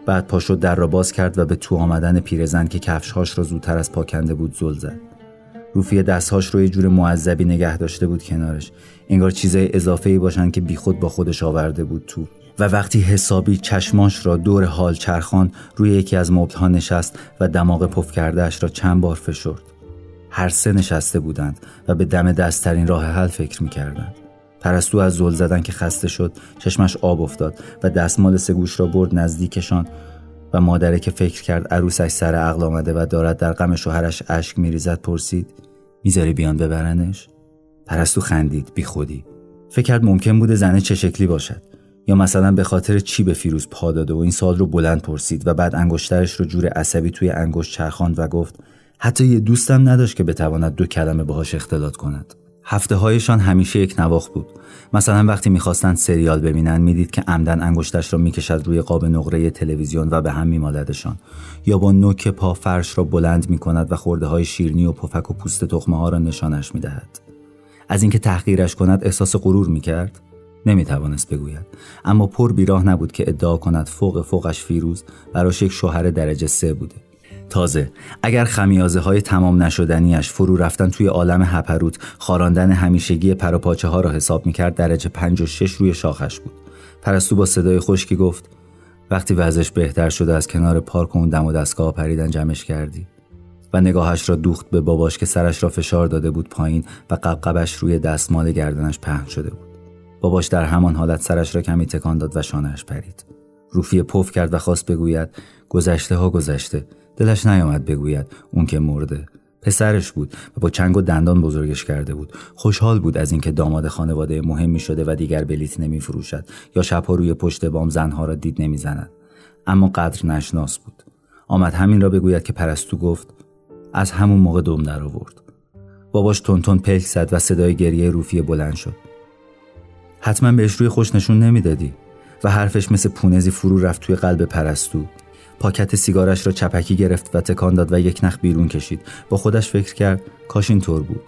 بعد پاشو در را باز کرد و به تو آمدن پیرزن که کفش‌هاش را زودتر از پا کنده بود زل زد. روفی دست‌هاش رو یه جور معذبی نگه داشته بود کنارش، انگار چیزای اضافه‌ای باشن که بیخود با خودش آورده بود تو. و وقتی حسابی چشماش را دور حال چرخان، روی یکی از مبل‌ها نشست و دماغ پف کرده‌اش را چند بار فشرد. هر سه نشسته بودند و به دم دست‌ترین راه حل فکر می‌کردند. پرستو از زل زدن که خسته شد، چشمش آب افتاد و دستمال سه گوش را برد نزدیکشان و مادره که فکر کرد عروسش سر عقل آمده و دارد در غم شوهرش اشک می‌ریزد پرسید: میذاری بیان ببرنش؟ پرستو خندید بی خودی. فکر کرد ممکن بوده زنه چه شکلی باشد، یا مثلا به خاطر چی به فیروز پا داده و این سوال رو بلند پرسید و بعد انگشترش رو جور عصبی توی انگشت چرخاند و گفت: حتی یه دوستم نداشت که بتواند دو کلمه باهاش اختلاط کند. هفته هایشان همیشه یک نواخت بود. مثلا وقتی می‌خواستند سریال ببینن، میدید که عمدن انگشتش رو می‌کشد روی قاب نقره تلویزیون و به هم می‌مالدشان، یا با نوک پا فرش را بلند می‌کند و خرده‌های شیرینی و پفک و پوست تخمه‌ها را نشانش می‌دهد. از اینکه تحقیرش کند احساس غرور می‌کرد، نمی‌توانست بگوید، اما پر بیراه نبود که ادعا کند فوق فوقش فیروز براش یک شوهر درجه سه بوده. تازه اگر خمیازه‌های تمام نشدنیش فرو رفتن توی عالم هپروت، خاراندن همیشگی پروپاچه ها را حساب میکرد درجه پنج و شش روی شاخش بود. پرستو با صدای خشکی گفت: وقتی وضعش بهتر شده از کنار پارک اون دم و دستگاه پریدن جمعش کردی؟ و نگاهش را دوخت به باباش که سرش را فشار داده بود پایین و قبقبش روی دستمال گردنش پهن شده بود. باباش در همان حالت سرش را کمی تکان داد و شانه‌اش پرید. روفی پف کرد و خواست بگوید گذشته ها گذشته، دلش نیامد بگوید اون که مرده. پسرش بود و با چنگ و دندان بزرگش کرده بود. خوشحال بود از اینکه داماد خانواده مهمی شده و دیگر بلیت نمیفروشد یا شبها روی پشت بام زنها را دید نمیزند. اما قدر نشناس بود. آمد همین را بگوید که پرستو گفت: از همون موقع دم در آورد. باباش تونتون پلک زد و صدای گریه روفیه بلند شد. حتما بهش روی خوش نشون نمیدادی. و حرفش مثل پونزی فرو رفت توی قلب پرستو. پاکت سیگارش را چپکی گرفت و تکان داد و یک نخ بیرون کشید. با خودش فکر کرد کاش اینطور بود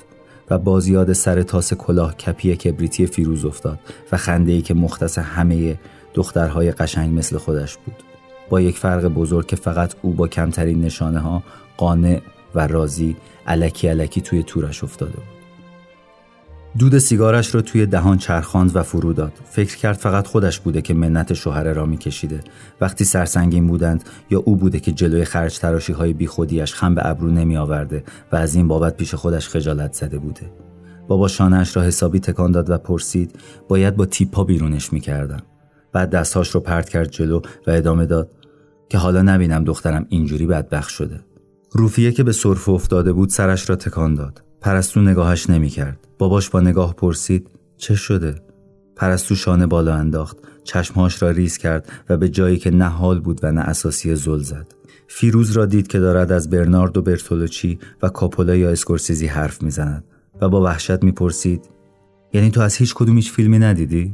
و باز یاد سر تاس کلاه کپی کبریتی فیروز افتاد و خنده‌ای که مختص همه دخترهای قشنگ مثل خودش بود، با یک فرق بزرگ که فقط او با کمترین نشانه ها قانع و راضی الکی الکی توی تورش افتاده بود. دود سیگارش را توی دهان چرخاند و فرو داد. فکر کرد فقط خودش بوده که منت شوهر را می‌کشیده وقتی سرسنگین بودند، یا او بوده که جلوی خرج تراشی‌های بیخودیش خم به ابرو نمی‌آورده و از این بابت پیش خودش خجالت زده بوده. بابا شانه‌اش را حسابی تکان داد و پرسید: باید با تیپا بیرونش می‌کردم. بعد دست‌هاش رو پرت کرد جلو و ادامه داد: که حالا نبینم دخترم اینجوری بدبخت شده. روفیه که به سرفه افتاده بود سرش را تکان داد. پرستو نگاهش نمی‌کرد. باباش با نگاه پرسید: چه شده؟ پرستو شانه بالا انداخت، چشمهاش را ریز کرد و به جایی که نه حال بود و نه اساسی زل زد. فیروز را دید که دارد از برناردو برتولوچی و کاپولا یا اسکورسیزی حرف می‌زند و با وحشت می‌پرسید: یعنی تو از هیچ کدوم هیچ فیلمی ندیدی؟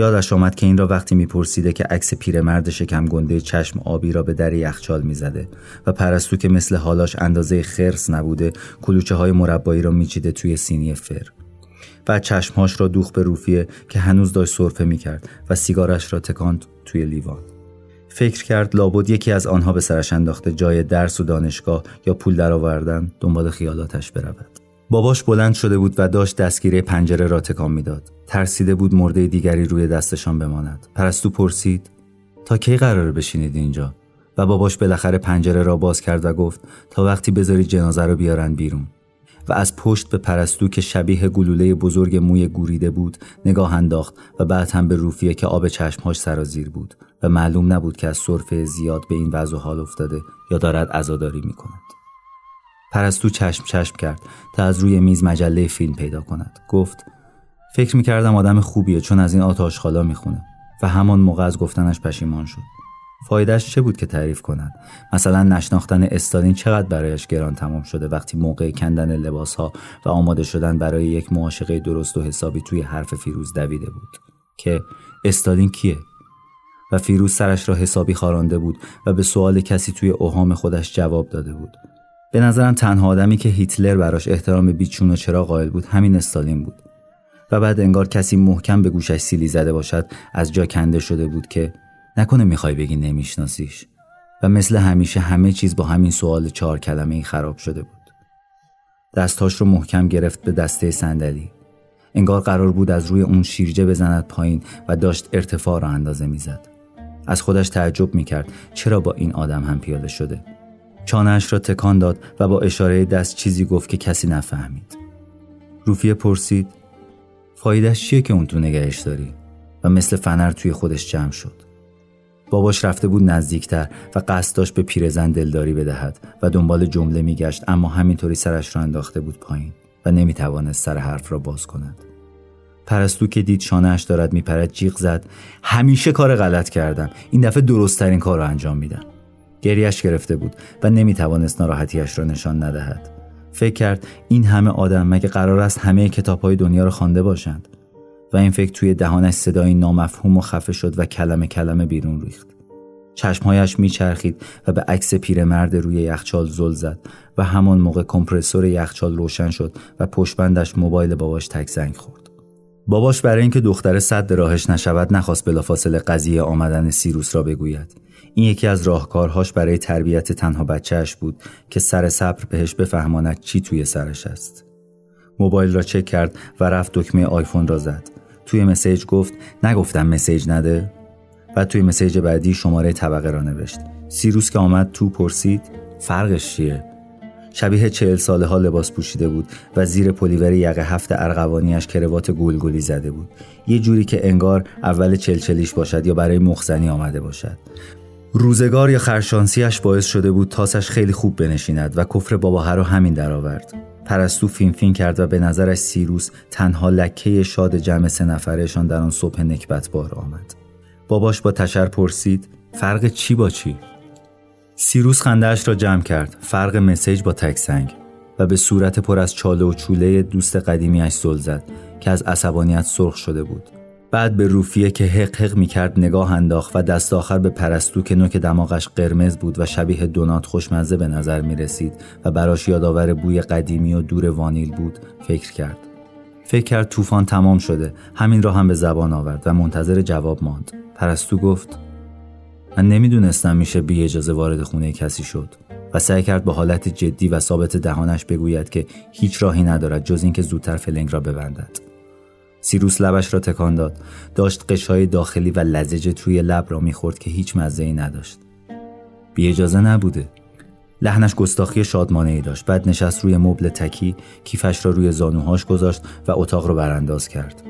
یادش آمد که این را وقتی میپرسیده که عکس پیرمرد شکم گنده چشم آبی را به در یخچال میزده و پرستو که مثل حالاش اندازه خرس نبوده کلوچه های مربایی را میچیده توی سینی فر و چشمهاش را دوخت به روفیه که هنوز داشت سرفه میکرد و سیگارش را تکاند توی لیوان. فکر کرد لابد یکی از آنها به سرش انداخته جای درس و دانشگاه یا پول درآوردن دنبال خیالاتش برود. باباش بلند شده بود و داشت دستگیره پنجره را تکان میداد. ترسیده بود مرده دیگری روی دستشان بماند. پرستو پرسید: تا کی قراره بشینید اینجا؟ و باباش بالاخره پنجره را باز کرد و گفت: تا وقتی بذاری جنازه رو بیارن بیرون. و از پشت به پرستو که شبیه گلوله بزرگ موی گوریده بود نگاه انداخت و بعد هم به روفیه که آب چشمهاش سرازیر بود و معلوم نبود که از سرفه زیاد به این وضع و حال افتاده یا دارد عزاداری میکند. پرستو چشم چشم کرد تا از روی میز مجله فیلم پیدا کند. گفت: فکر میکردم آدم خوبیه چون از این آتاشخالا میخونه. و همان موقع از گفتنش پشیمان شد. فایدهش چه بود که تعریف کند؟ مثلا نشناختن استالین چقدر برایش گران تمام شده وقتی موقع کندن لباسها و آماده شدن برای یک معاشقه درست و حسابی توی حرف فیروز دویده بود که استالین کیه؟ و فیروز سرش را حسابی خارانده بود و به سوال کسی توی اوهام خودش جواب داده بود. به نظرم تنها آدمی که هیتلر براش احترام بیچون و چرا قائل بود همین استالین بود. و بعد انگار کسی محکم به گوشش سیلی زده باشد از جا کنده شده بود که نکنه میخوای بگی نمیشناسیش. و مثل همیشه همه چیز با همین سوال چهار کلمه‌ای خراب شده بود. دستاش رو محکم گرفت به دسته صندلی. انگار قرار بود از روی اون شیرجه بزند پایین و داشت ارتفاع را اندازه میزد. از خودش تعجب میکرد چرا با این آدم هم پیاده شده. چانه‌اش را تکان داد و با اشاره دست چیزی گفت که کسی نفهمید. روفیه پرسید: فایدهش چیه که اون تو نگهش داری؟ و مثل فنر توی خودش جمع شد. باباش رفته بود نزدیکتر و قصد داشت به پیرزن دلداری بدهد و دنبال جمله میگشت، اما همینطوری سرش را انداخته بود پایین و نمیتوانست سر حرف را باز کند. پرستو که دید شانه‌اش دارد میپرد جیغ زد: همیشه کار غلط کردم، این دفعه درست‌ترین کار را انجام میدم. گریهش گرفته بود و نمیتوانست ناراحتیش را نشان ندهد. فکر کرد این همه آدم مگه قرار است همه کتاب‌های دنیا را خوانده باشند؟ و این فکر توی دهانش صدایی نامفهوم و خفه شد و کلمه کلمه بیرون ریخت. چشمهایش میچرخید و به عکس پیرمرد روی یخچال زل زد و همان موقع کمپرسور یخچال روشن شد و پشتبندش موبایل باباش تک زنگ خورد. باباش برای اینکه دختر صد راهش نشود نخواست بلافاصله قضیه آمدن سیروس را بگوید. این یکی از راهکارهاش برای تربیت تنها بچه‌اش بود که سر صبر بهش بفهماند چی توی سرش است. موبایل را چک کرد و رفت دکمه آیفون را زد. توی مسیج گفت: نگفتم مسیج نده؟ و توی مسیج بعدی شماره طبقه را نوشت. سیروس که آمد تو پرسید: فرقش چیه؟ شبیه چهل ساله ها لباس پوشیده بود و زیر پلیور یقه هفت ارغوانیش کروات گلگلی زده بود، یه جوری که انگار اول چلچلیش باشد یا برای مخزنی آمده باشد. روزگار یا خرشانسیش باعث شده بود تاسش خیلی خوب بنشیند و کفر باباها رو همین درآورد. پرستو فین فین کرد و به نظرش سیروس تنها لکه شاد جمع سه نفرهشان در آن صبح نکبتبار آمد. باباش با تشر پرسید: فرق چی با چی؟ سیروس خنده‌اش را جمع کرد. فرق مسیج با تک سنگ. و به صورت پر از چاله و چوله دوست قدیمی‌اش زل زد که از عصبانیت سرخ شده بود. بعد به روفیه که حق حق می‌کرد نگاه انداخت و دست آخر به پرستو که نوک دماغش قرمز بود و شبیه دونات خوشمزه به نظر می‌رسید و براش یادآور بوی قدیمی و دور وانیل بود فکر کرد. فکر کرد طوفان تمام شده. همین را هم به زبان آورد و منتظر جواب ماند. پرستو گفت: من نمیدونستم میشه بی اجازه وارد خونه کسی شد. و سعی کرد با حالت جدی و ثابت دهانش بگوید که هیچ راهی ندارد جز اینکه زودتر فلنگ را ببندد. سیروس لبش را تکان داد. داشت قشای داخلی و لزجه توی لب را میخورد که هیچ مزه‌ای نداشت. بی اجازه نبوده. لحنش گستاخی شادمانه‌ای داشت. بعد نشست روی مبل تکی، کیفش را روی زانوهاش گذاشت و اتاق را برانداز کرد.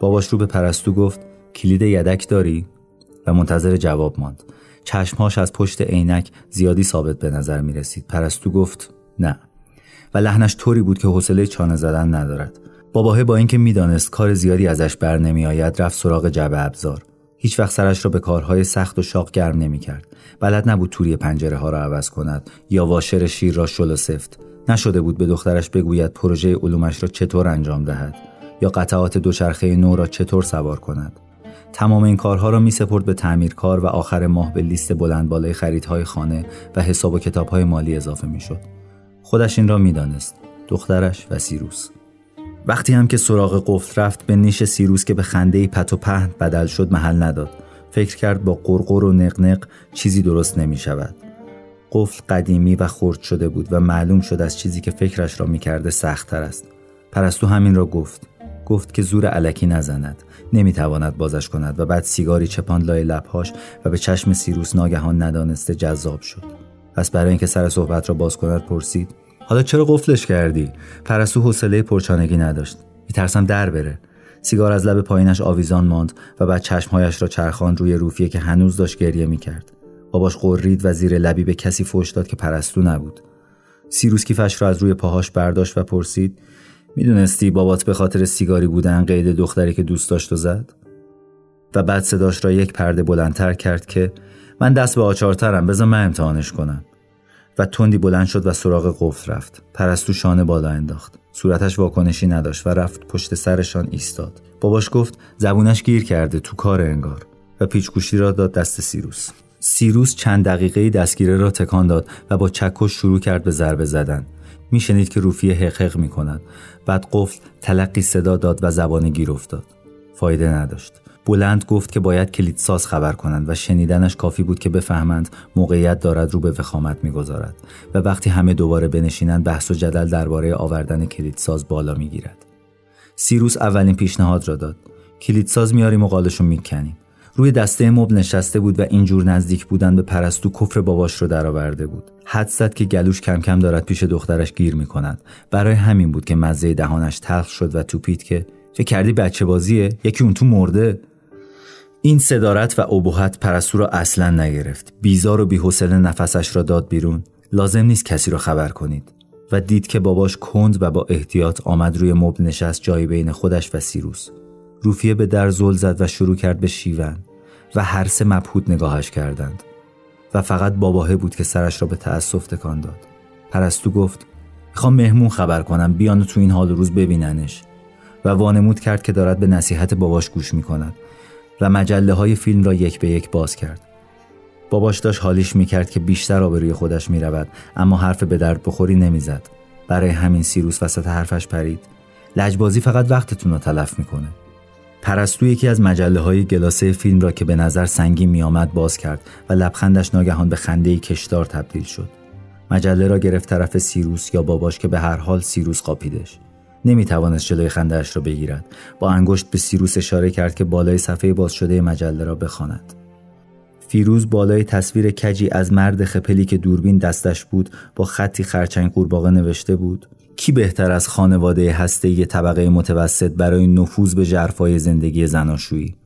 باباش رو به پرستو گفت: کلید یدک داری؟ و منتظر جواب ماند. چشمهاش از پشت عینک زیادی ثابت به نظر می رسید. پرستو گفت: نه. و لحنش طوری بود که حوصله چانه زدن ندارد. باباه با اینکه میدانست کار زیادی ازش بر نمی آید رفت سراغ جعبه ابزار. هیچ وقت سرش را به کارهای سخت و شاق گرم نمی کرد. بلد نبود توری پنجره ها را عوض کند یا واشر شیر را شل و سفت. نشده بود به دخترش بگوید پروژه علومش را چطور انجام دهد یا قطعات دوچرخه نو را چطور سوار کند. تمام این کارها را می سپرد به تعمیرکار و آخر ماه به لیست بلند بالای خریدهای خانه و حساب و کتابهای مالی اضافه می شد. خودش این را می دانست. دخترش و سیروس. وقتی هم که سراغ قفل رفت به نیش سیروس که به خنده‌ای پت و پهن بدل شد محل نداد. فکر کرد با قرقر و نقنق چیزی درست نمی شود. قفل قدیمی و خرد شده بود و معلوم شد از چیزی که فکرش را می کرده سخت تر است. پرستو همین را گفت. گفت که زور الکی نزند، نمیتواند بازش کند و بعد سیگاری چپاند لای لبهاش و به چشم سیروس ناگهان ندانسته جذاب شد. پس برای اینکه سر صحبت را باز کند پرسید: حالا چرا قفلش کردی؟ پرستو حوصله پرچانگی نداشت. میترسم در بره. سیگار از لب پایینش آویزان ماند و بعد چشمهایش را چرخاند روی روفیه که هنوز داشت گریه میکرد. باباش قرید و زیر لبی به کسی فحش داد که پرستو نبود. سیروس کیفش را از روی پاهاش برداشت و پرسید: میدونستی بابات به خاطر سیگاری بودن قید دختری که دوست داشت و زد؟ و بعد صداش را یک پرده بلندتر کرد که من دست به آچارترم، بذار من امتحانش کنم. و تندی بلند شد و سراغ قفل رفت. پرستو شانه بالا انداخت. صورتش واکنشی نداشت و رفت پشت سرشان ایستاد. باباش گفت زبونش گیر کرده، تو کار انگار، و پیچگوشی را داد دست سیروس. سیروس چند دقیقه دستگیره را تکان داد و با چکش شروع کرد به ضربه زدن. میشنید که روفیه حقق میکند. بعد قفل تلقی صدا داد و زبانه گیر افتاد. فایده نداشت. بلند گفت که باید کلیدساز خبر کنند و شنیدنش کافی بود که بفهمند موقعیت دارد رو به وخامت میگذارد و وقتی همه دوباره بنشینند بحث و جدل درباره آوردن کلیدساز بالا میگیرد. سیروس اولین پیشنهاد را داد. کلیدساز میاریم و قالشو میکنیم. روی دسته مبل نشسته بود و اینجور نزدیک بودن به پرستو کفر باباش رو درآورده بود. حد زد که گلوش کم کم دارد پیش دخترش گیر میکند. برای همین بود که مزه دهانش تلخ شد و توپید که فکر کردی بچه بازیه؟ یکی اون تو مرده؟ این صدارت و ابهت پرستو را اصلا نگرفت. بیزار و بی‌حوصله نفسش را داد بیرون. لازم نیست کسی را خبر کنید. و دید که باباش کند و با احتیاط آمد روی مبل نشست، جایی بین خودش و سیروس. روفیه به در زل زد و شروع کرد به شیون و هر سه مبهوت نگاهش کردند و فقط باباهه بود که سرش را به تأسف تکان داد. پرستو گفت میخوام مهمون خبر کنم، بیان تو این حال روز ببیننش، و وانمود کرد که دارد به نصیحت باباش گوش میکند و مجله های فیلم را یک به یک باز کرد. باباش داشت حالیش میکرد که بیشتر آبروی خودش میرود، اما حرف به درد بخوری نمیزد. برای همین سیروس وسط حرفش پرید: لجبازی فقط وقتتون رو تلف میکنه. پرستو یکی از مجله‌های گلاسه فیلم را که به نظر سنگین می‌آمد باز کرد و لبخندش ناگهان به خنده‌ای کشدار تبدیل شد. مجله را گرفت طرف سیروس یا باباش که به هر حال سیروس قاپیدش. نمی‌توانست جلوی خنده‌اش را بگیرد. با انگشت به سیروس اشاره کرد که بالای صفحه باز شده مجله را بخواند. فیروز بالای تصویر کجی از مرد خپلی که دوربین دستش بود با خطی خرچنگ قورباغه نوشته بود: کی بهتر از خانواده هسته‌ای طبقه متوسط برای نفوذ به ژرفای زندگی زناشویی؟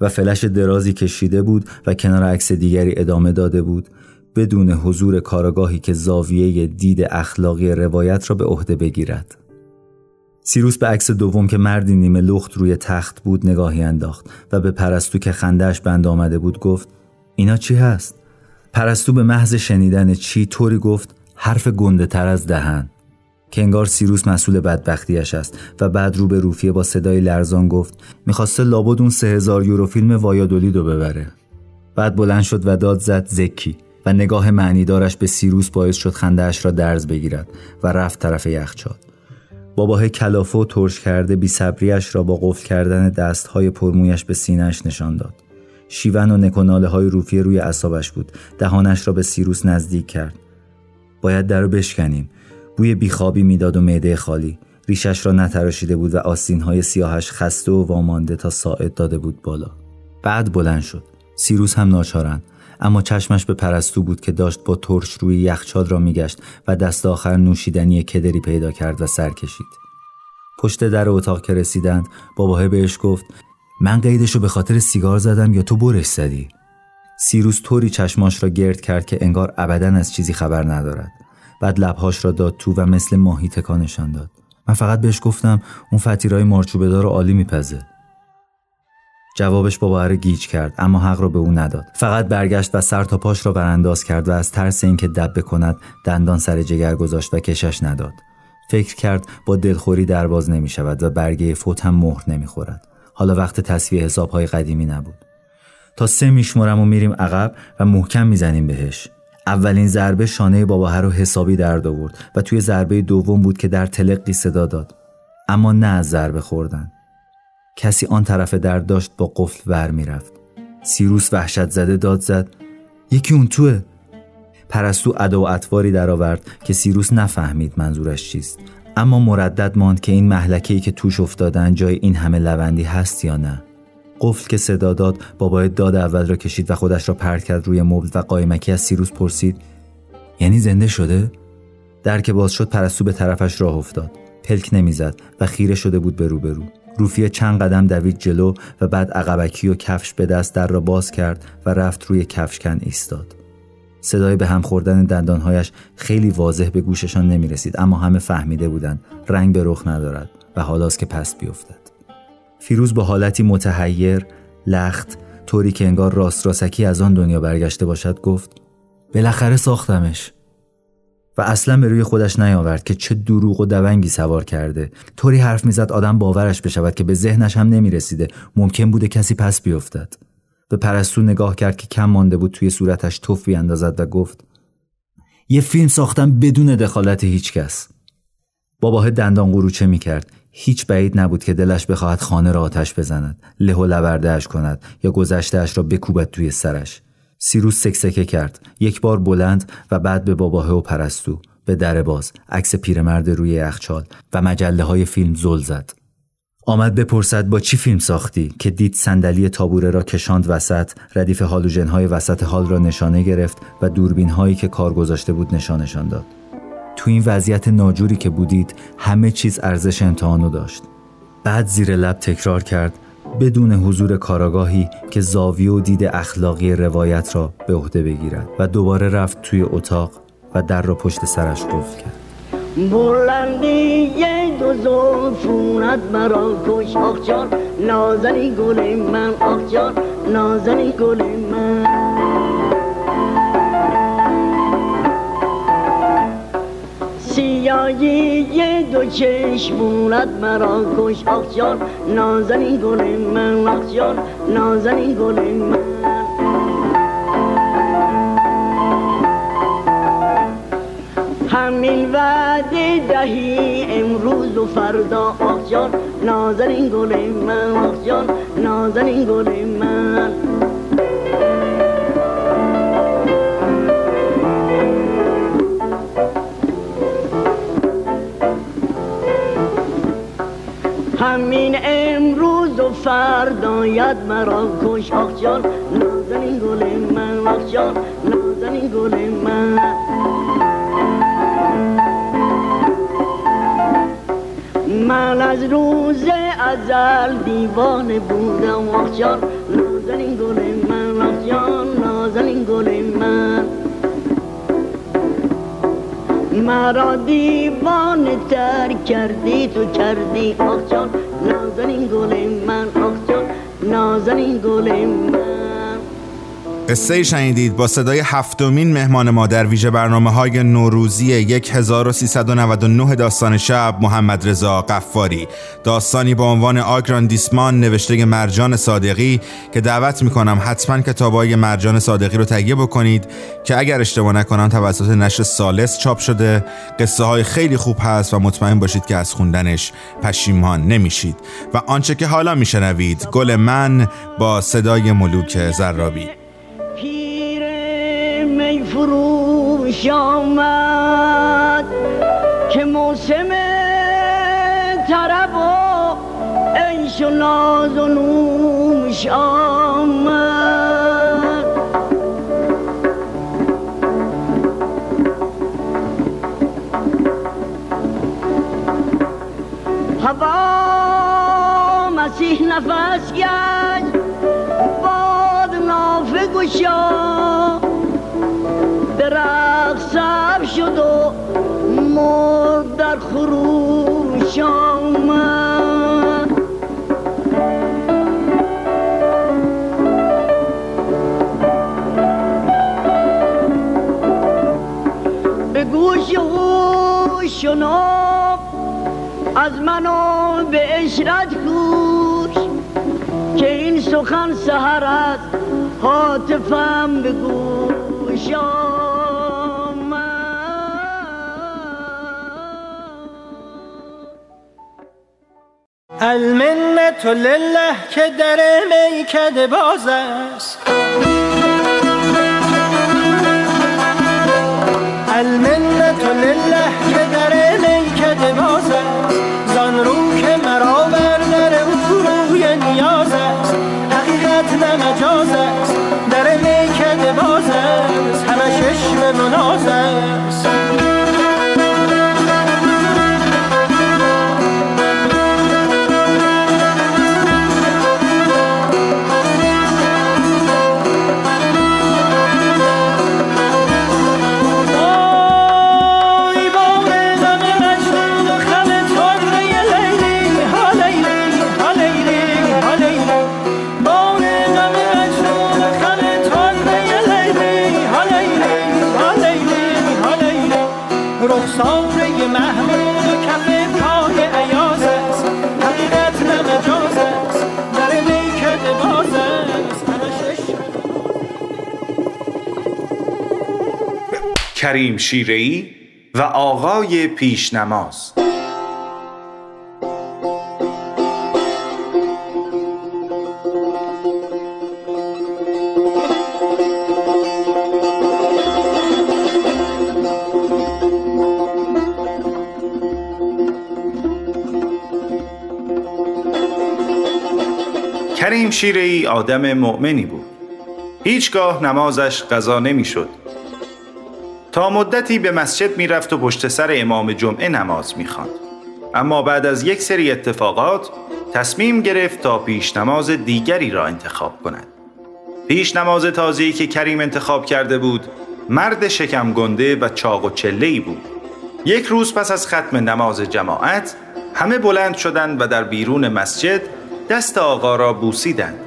و فلش درازی کشیده بود و کنار عکس دیگری ادامه داده بود: بدون حضور کارآگاهی که زاویه دید اخلاقی روایت را به عهده بگیرد. سیروس به عکس دوم که مردی نیمه لخت روی تخت بود نگاهی انداخت و به پرستو که خنده‌اش بند آمده بود گفت: اینا چی هست؟ پرستو به محض شنیدن چی طوری گفت حرف گنده‌تر از دهن که انگار سیروس مسئول بدبختیش است، و بعد رو به روفیه با صدای لرزان گفت: میخواسته لابد اون سه هزار یورو فیلم وایادولیدو ببره. بعد بلند شد و داد زد: زکی! و نگاه معنیدارش به سیروس باعث شد خنده‌اش را درز بگیرد و رفت طرف یخچال. باباه کلافه و ترش کرده بی‌صبری‌اش را با قفل کردن دست‌های پرمویش به سینه‌اش نشان داد. شیون و نکوناله‌های روفیه روی اعصابش بود. دهانش را به سیروس نزدیک کرد. باید درو بشکنیم. بوی بیخوابی میداد و معده خالی. ریشش را نتراشیده بود و آستین‌های سیاهش خسته و وامانده تا ساعد داده بود بالا. بعد بلند شد. سیروس هم ناچارن، اما چشمش به پرستو بود که داشت با ترش روی یخچال را میگشت و دست آخر نوشیدنی کدری پیدا کرد و سر کشید. پشت در اتاق که رسیدند باباه بهش گفت: من قیدشو به خاطر سیگار زدم یا تو برش زدی؟ سیروس طوری چشماش را گرد کرد که انگار ابداً از چیزی خبر ندارد. بعد لبهاش را داد تو و مثل ماهی تکانشان داد. من فقط بهش گفتم اون فتیرای مارچوبه‌دار عالی میپزه. جوابش بابا رو گیج کرد، اما حق را به او نداد. فقط برگشت و سر تا پاش را برانداز کرد و از ترس اینکه دبه کند دندان سر جگر گذاشت و کشش نداد. فکر کرد با دلخوری درباز نمیشود و برگه فوت هم مهر نمیخورد. حالا وقت تسویه حساب‌های قدیمی نبود. تا سه میشمرم و میریم عقب و محکم میزنیم بهش. اولین ضربه شانه باباها رو حسابی درد آورد و توی ضربه دوم بود که در تلقی صدا داد، اما نه از ضربه خوردن. کسی آن طرف در داشت با قفل ور میرفت. سیروس وحشت زده داد زد: یکی اون توه. پرستو ادا و اطواری در آورد که سیروس نفهمید منظورش چیست، اما مردد ماند که این مهلکه‌ای که توش افتادن جای این همه لوندی هست یا نه. قفل که صدا داد، بابای داد اول را کشید و خودش را پرت کرد روی مبل و قایمکی از سیروس پرسید: یعنی زنده شده؟ در که باز شد پرستو به طرفش راه افتاد. پلک نمیزد و خیره شده بود به روبرو. روفیه چند قدم دوید جلو و بعد عقبکی و کفش به دست در را باز کرد و رفت روی کفشکن ایستاد. صدای به هم خوردن دندانهایش خیلی واضح به گوششان نمی رسید، اما همه فهمیده بودند رنگ به رخ ندارد و حالاست که پس بیفتد. فیروز با حالتی متحیر، لخت، طوری که انگار راست راسکی از آن دنیا برگشته باشد گفت: بالاخره ساختمش. و اصلا به روی خودش نیاورد که چه دروغ و دونگی سوار کرده. طوری حرف میزد آدم باورش بشود که به ذهنش هم نمی رسیده ممکن بوده کسی پس بیفتد. به پرستو نگاه کرد که کم مانده بود توی صورتش تف بیاندازد و گفت: یه فیلم ساختم بدون دخالت هیچ کس. باباه دندان قروچه می کرد. هیچ بعید نبود که دلش بخواهد خانه را آتش بزند، له و لورده‌اش کند یا گذشته‌اش را بکوبد توی سرش. سیروس سکسکه کرد، یک بار بلند و بعد به باباه و پرستو، به در باز، عکس پیرمرد روی یخچال و مجله‌های فیلم زل زد. آمد بپرسد با چی فیلم ساختی که دید صندلی تابوره را کشاند وسط، ردیف هالوژن‌های وسط هال را نشانه گرفت و دوربین‌هایی که کار گذاشته بود نشانشان داد. تو این وضعیت ناجوری که بودید همه چیز ارزش امتحانو داشت. بعد زیر لب تکرار کرد بدون حضور کاراگاهی که زاویه و دید اخلاقی روایت را به عهده بگیرد و دوباره رفت توی اتاق و در را پشت سرش قفل کرد. بلندی یه دو زلفونت مرا کش آخجان نازنی گل من آخجان نازنی گل من سیایی یه دو چشمونت مرا کش آخجان نازنی گل من آخجان نازنی گل من همین وعده دهی امروز و فردا آخ جان نازنین گل من آخ جان نازنین گل من همین امروز و فردا یاد مرا کش آخ جان نازنین گل من آخ جان نازنین گل من من از روز ازل دیوانه بودم آخ جان نازنین گل من آخ جان نازنین گل من مرا دیوانه تر کردی تو کردی آخ جان نازنین گل من آخ جان نازنین گل من. قصه شنیدید با صدای هفتمین مهمان ما در ویژه برنامه‌های نوروزی هزار و سیصد و نود و نه داستان شب، محمد رضا قفاری. داستانی با عنوان آگراندیسمان نوشته مرجان صادقی که دعوت می‌کنم حتما کتاب‌های مرجان صادقی رو تهیه بکنید که اگر اشتباه نکنم توسط نشر ثالث چاپ شده. قصه های خیلی خوب هست و مطمئن باشید که از خوندنش پشیمان نمیشید. و آنچه که حالا میشنوید، گل من با صدای ملک زرابی. فروش آمد که موسم طرب و عیش و ناز و نوش آمد هوا مسیح نفس گشت باد نافه گشا درخت سب شد و مرد در خروش آمد به گوش او شنو از منو به اشرت گوش که این سخن سحر است هاتفم به گوش آمد. المنت لله که در میکده باز است، المنت لله که در میکده باز است، زان رو که مرا بردر او روی نیاز است، حقیقت نمجاز است در میکده باز است، همه ششم مناز است. کریم شیره‌ای و آقای پیشنماز. کریم شیره‌ای آدم مؤمنی بود. هیچگاه نمازش قضا نمی‌شد. تا مدتی به مسجد می رفت و پشت سر امام جمعه نماز می خواند. اما بعد از یک سری اتفاقات تصمیم گرفت تا پیش نماز دیگری را انتخاب کند. پیش نماز تازه‌ای که کریم انتخاب کرده بود مرد شکم گنده و چاق و چله‌ای بود. یک روز پس از ختم نماز جماعت همه بلند شدند و در بیرون مسجد دست آقا را بوسیدند.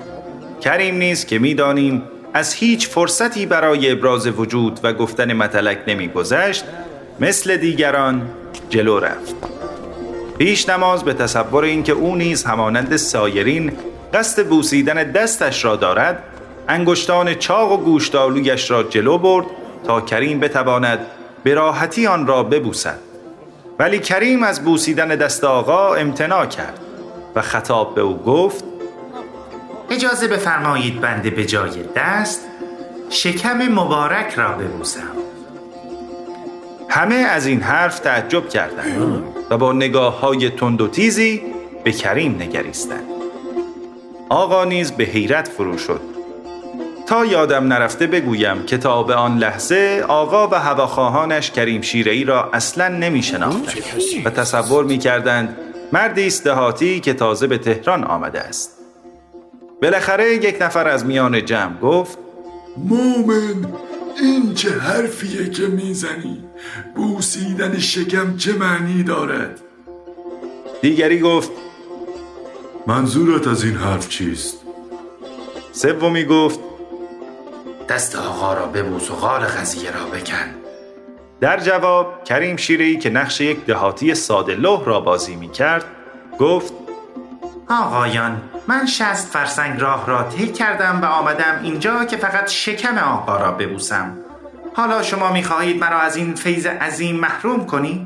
کریم نیز که می دانیم از هیچ فرصتی برای ابراز وجود و گفتن مطلق نمی‌گذشت، مثل دیگران جلو رفت. پیش نماز به تصور اینکه او نیز همانند سایرین قصد بوسیدن دستش را دارد، انگشتان چاق و گوشتالویش را جلو برد تا کریم بتواند به راحتی آن را ببوسد. ولی کریم از بوسیدن دست آقا امتناع کرد و خطاب به او گفت: اجازه بفرمایید بنده به جای دست شکم مبارک را ببوسم. همه از این حرف تعجب کردند و با نگاه‌های تند و تیزی به کریم نگریستند. آقا نیز به حیرت فرو شد. تا یادم نرفته بگویم که تا به آن لحظه آقا و هواخواهانش کریم شیره‌ای را اصلاً نمی‌شناختند و تصور می‌کردند مردی است دهاتی که تازه به تهران آمده است. بالاخره یک نفر از میان جمع گفت: مومن، این چه حرفیه که میزنی؟ بوسیدن شکم چه معنی دارد؟ دیگری گفت: منظورت از این حرف چیست؟ سومی گفت: دست آقا را ببوس و غار قضیه را بکن. در جواب کریم شیره‌ای که نقش یک دهاتی ساده لوح را بازی میکرد گفت: آقایان، من شصت فرسنگ راه را طی کردم و آمدم اینجا که فقط شکم آقا را ببوسم. حالا شما می‌خواهید مرا از این فیض عظیم محروم کنید؟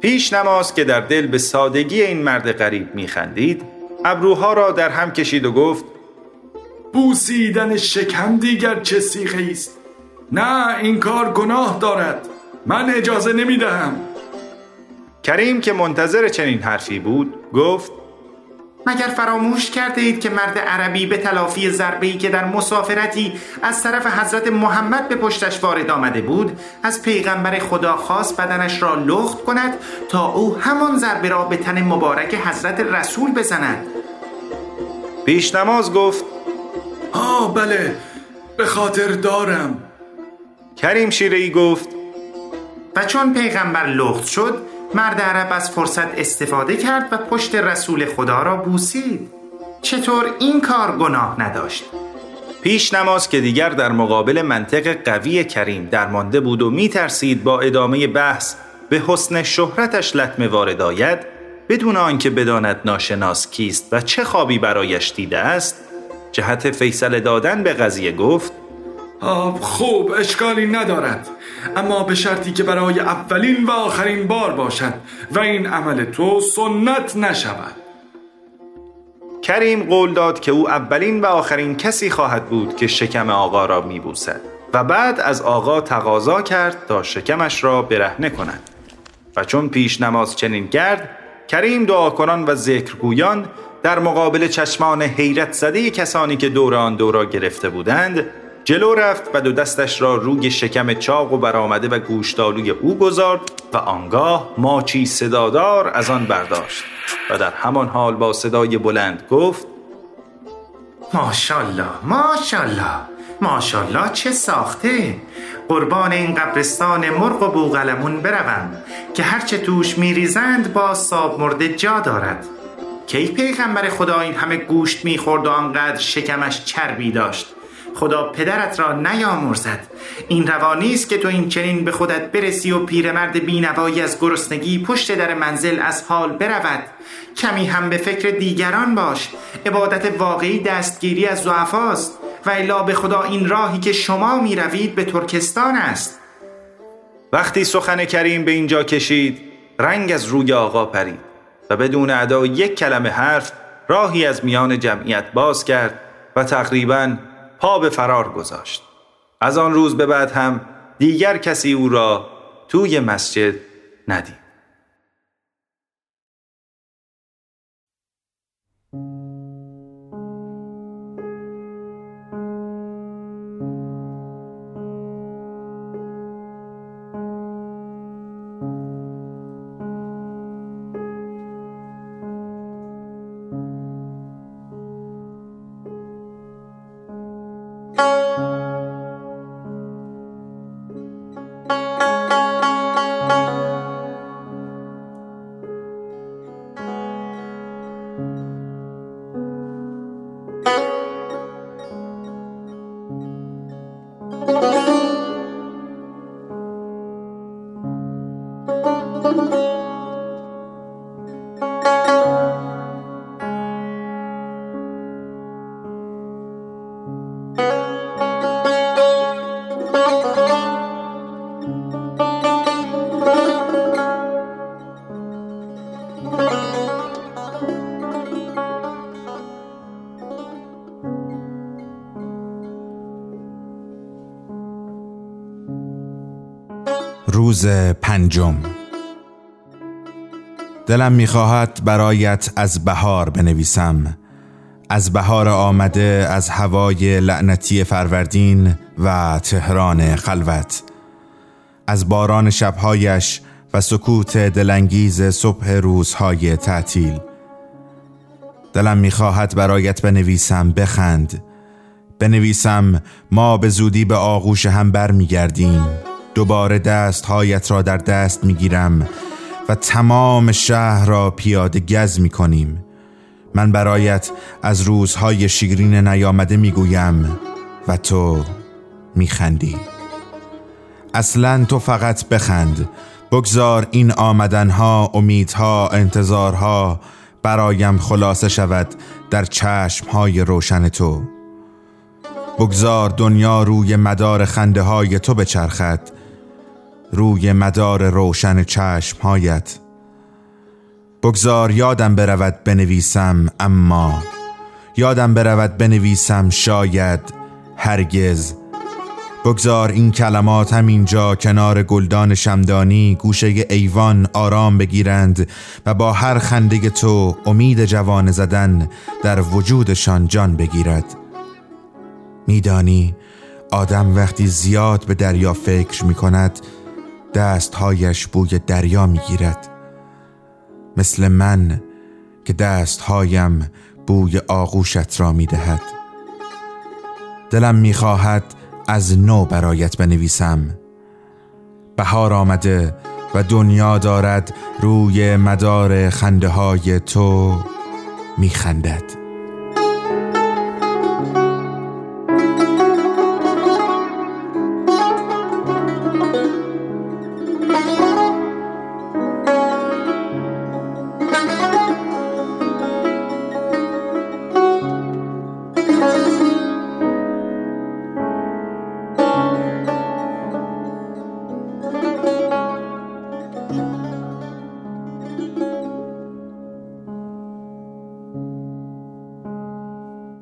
پیش نماز که در دل به سادگی این مرد غریب می‌خندید، ابروها را در هم کشید و گفت: بوسیدن شکم دیگر چه سیغه‌ای است؟ نه، این کار گناه دارد. من اجازه نمی‌دهم. کریم که منتظر چنین حرفی بود گفت: مگر فراموش کرده اید که مرد عربی به تلافی ضربه‌ای که در مسافرتی از طرف حضرت محمد به پشتش وارد آمده بود، از پیغمبر خدا خواست بدنش را لخت کند تا او همان ضربه را به تن مبارک حضرت رسول بزند؟ پیش نماز گفت: آه بله، به خاطر دارم. کریم شیره‌ای گفت: و چون پیغمبر لخت شد، مرد عرب از فرصت استفاده کرد و پشت رسول خدا را بوسید. چطور این کار گناه نداشت؟ پیش نماز که دیگر در مقابل منطق قوی کریم درمانده بود و می ترسید با ادامه بحث به حسن شهرتش لطمه وارد آید، بدون آنکه بداند ناشناس کیست و چه خوابی برایش دیده است، جهت فیصله دادن به قضیه گفت: خوب، اشکالی ندارد، اما به شرطی که برای اولین و آخرین بار باشد و این عمل تو سنت نشود. کریم قول داد که او اولین و آخرین کسی خواهد بود که شکم آقا را میبوسد و بعد از آقا تقاضا کرد تا شکمش را برهنه کند و چون پیش نماز چنین کرد، کریم دعاکنان و ذکرگویان در مقابل چشمان حیرت زده کسانی که دور آن دورا گرفته بودند جلو رفت و دو دستش را روی شکم چاق و برآمده و گوشتالوی او گذارد و آنگاه ماچی صدادار از آن برداشت و در همان حال با صدای بلند گفت: ماشالله، ماشالله، ماشالله، چه ساخته! قربان این قبرستان مرغ و بوغلمون بروم که هرچه توش میریزند با ساب مرده جا دارد. کی پیغمبر خدا این همه گوشت میخورد و آنقدر شکمش چربی داشت؟ خدا پدرت را نیامرزد. این روا نیست که تو این چنین به خودت برسی و پیرمرد بینوایی از گرسنگی پشت در منزل از حال برود. کمی هم به فکر دیگران باش. عبادت واقعی دستگیری از ضعفاست و الا به خدا این راهی که شما می روید به ترکستان است. وقتی سخن کریم به اینجا کشید، رنگ از روی آقا پرید و بدون ادا یک کلمه حرف راهی از میان جمعیت باز کرد و تقریباً پا به فرار گذاشت. از آن روز به بعد هم دیگر کسی او را توی مسجد ندید. روز پنجم. دلم می‌خواهد برایت از بهار بنویسم، از بهار آمده، از هوای لعنتی فروردین و تهران خلوت، از باران شب‌هایش و سکوت دلانگیز صبح روزهای تعطیل. دلم می‌خواهد برایت بنویسم، بخند، بنویسم ما به زودی به آغوش هم بر می‌گردیم. دوباره دست هایت را در دست می گیرم و تمام شهر را پیاده گز می کنیم. من برایت از روزهای شیرین نیامده می گویم و تو می خندی. اصلا تو فقط بخند، بگذار این آمدنها، امیدها، انتظارها برایم خلاصه شود در چشمهای روشن تو. بگذار دنیا روی مدار خنده های تو بچرخد، روی مدار روشن چشمهایت. بگذار یادم برود بنویسم، اما یادم برود بنویسم، شاید، هرگز. بگذار این کلمات همینجا کنار گلدان شمدانی گوشه ایوان آرام بگیرند و با هر خنده تو امید جوان زدن در وجودشان جان بگیرد. میدانی آدم وقتی زیاد به دریا فکر میکند دستهایش بوی دریا میگیرد، مثل من که دستهایم بوی آغوشت را میدهد. دلم میخواهد از نو برایت بنویسم. بهار آمده و دنیا دارد روی مدار خنده های تو میخندد. Bye.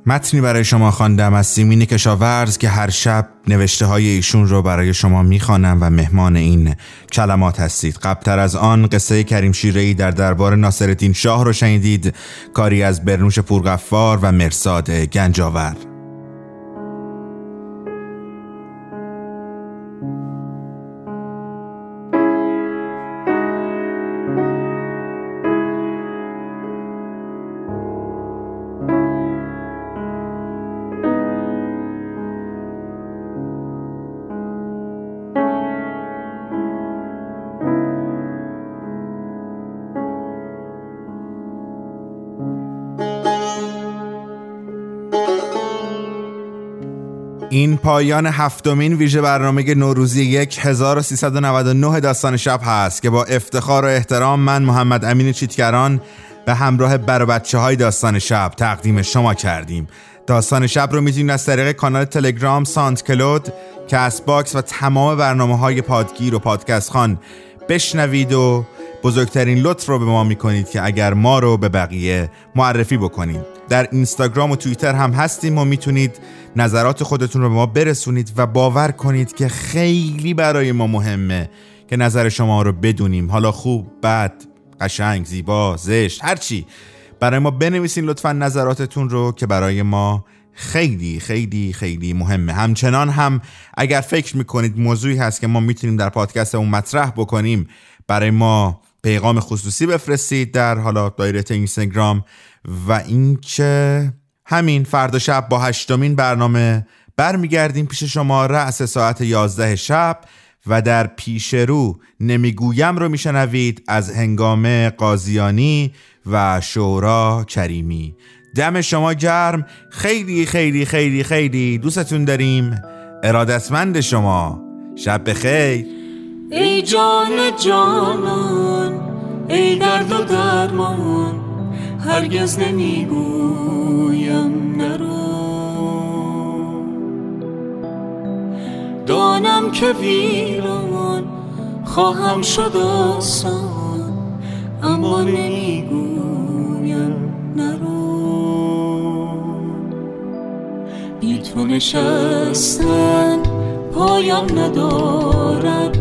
متنی برای شما خواندم از سیمین کشاورز که هر شب نوشته های ایشون رو برای شما میخوانم و مهمان این کلمات هستید. قبلتر از آن قصه کریم شیره‌ای در دربار ناصرالدین شاه رو شنیدید، کاری از برنوش پورغفار و مرساد گنجاورد. این پایان هفتمین ویژه برنامه نوروزی هزار و سیصد و نود و نه داستان شب هست که با افتخار و احترام من محمد امین چیتگران به همراه بر بچه‌های داستان شب تقدیم شما کردیم. داستان شب رو میتونید از طریق کانال تلگرام سانت کلود کاس باکس و تمام برنامه‌های پادگیر و پادکست خان بشنوید و بزرگترین لطف رو به ما میکنید که اگر ما رو به بقیه معرفی بکنید. در اینستاگرام و توییتر هم هستیم و میتونید نظرات خودتون رو به ما برسونید و باور کنید که خیلی برای ما مهمه که نظر شما رو بدونیم. حالا خوب، بد، قشنگ، زیبا، زشت، هرچی برای ما بنویسین لطفاً نظراتتون رو که برای ما خیلی خیلی خیلی مهمه. همچنان هم اگر فکر میکنید موضوعی هست که ما میتونیم در پادکست اون مطرح بکنیم، برای ما پیغام خصوصی بفرستید در حالا دایرکت اینستاگرام. و این که همین فردا شب با هشتمین برنامه برمیگردیم پیش شما رأس ساعت یازده شب و در پیش رو نمیگویم رو میشنوید از هنگامه قاضیانی و شورا کریمی. دم شما گرم، خیلی خیلی خیلی خیلی دوستتون داریم، ارادتمند شما. شب بخیر. ای جان جانان، ای درد و درمان، هرگز نمیگویم نرو. دانم که ویران خواهم شد آسان، اما نمیگویم نرو. بی تو نشستن پایم ندارد،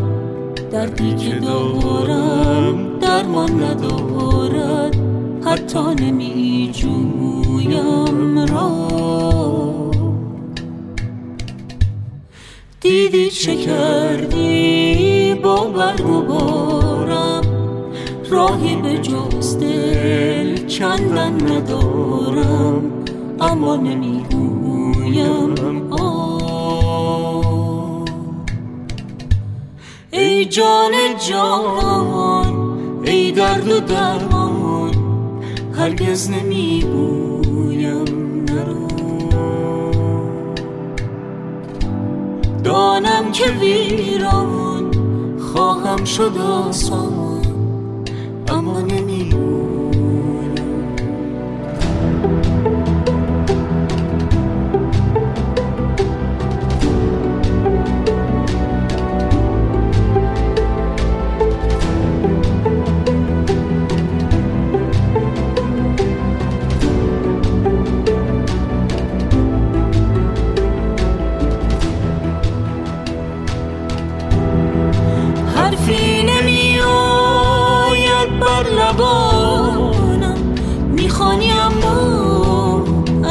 دردی که دارم درمان ندارد، حتی نمی جویم را. دیدی چه کردی با برگ و بارم، راهی به جز دل چندن ندارم، اما نمی گویم آه. ای جان جان، ای درد و درمان، هرگز نمی گویم نرو. دانم که ویران خواهم شد آسان، اما نمی گویم.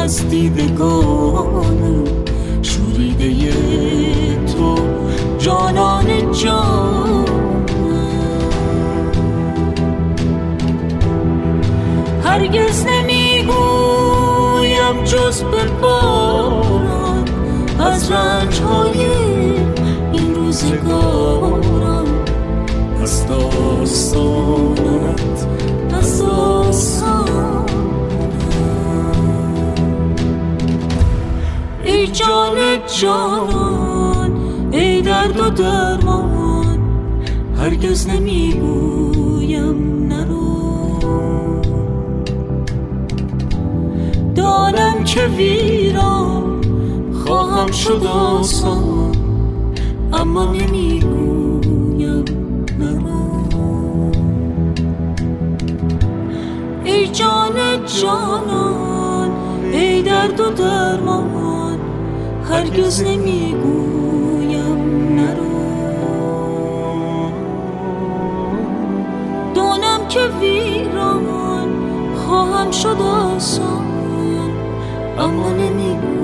از دیدگانم شوریده ی تو جانان جانم، هرگز نمیگویم جز به بارم از رنج های این روزگارم، از داستانت، از داستانت. ای جان جانان، ای درد و درمان، هرگز نمیگویم نرو. دانم که ویران خواهم شد آسان، اما نمیگویم نرو. ای جان جانان، ای درد و درمان هرگز نمیگویم نرو، دونم که ویران خواهم شد آسان اما نمیگویم.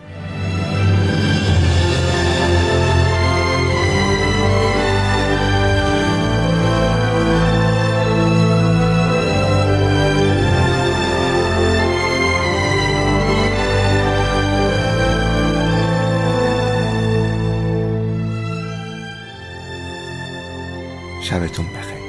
شبتون بخیر.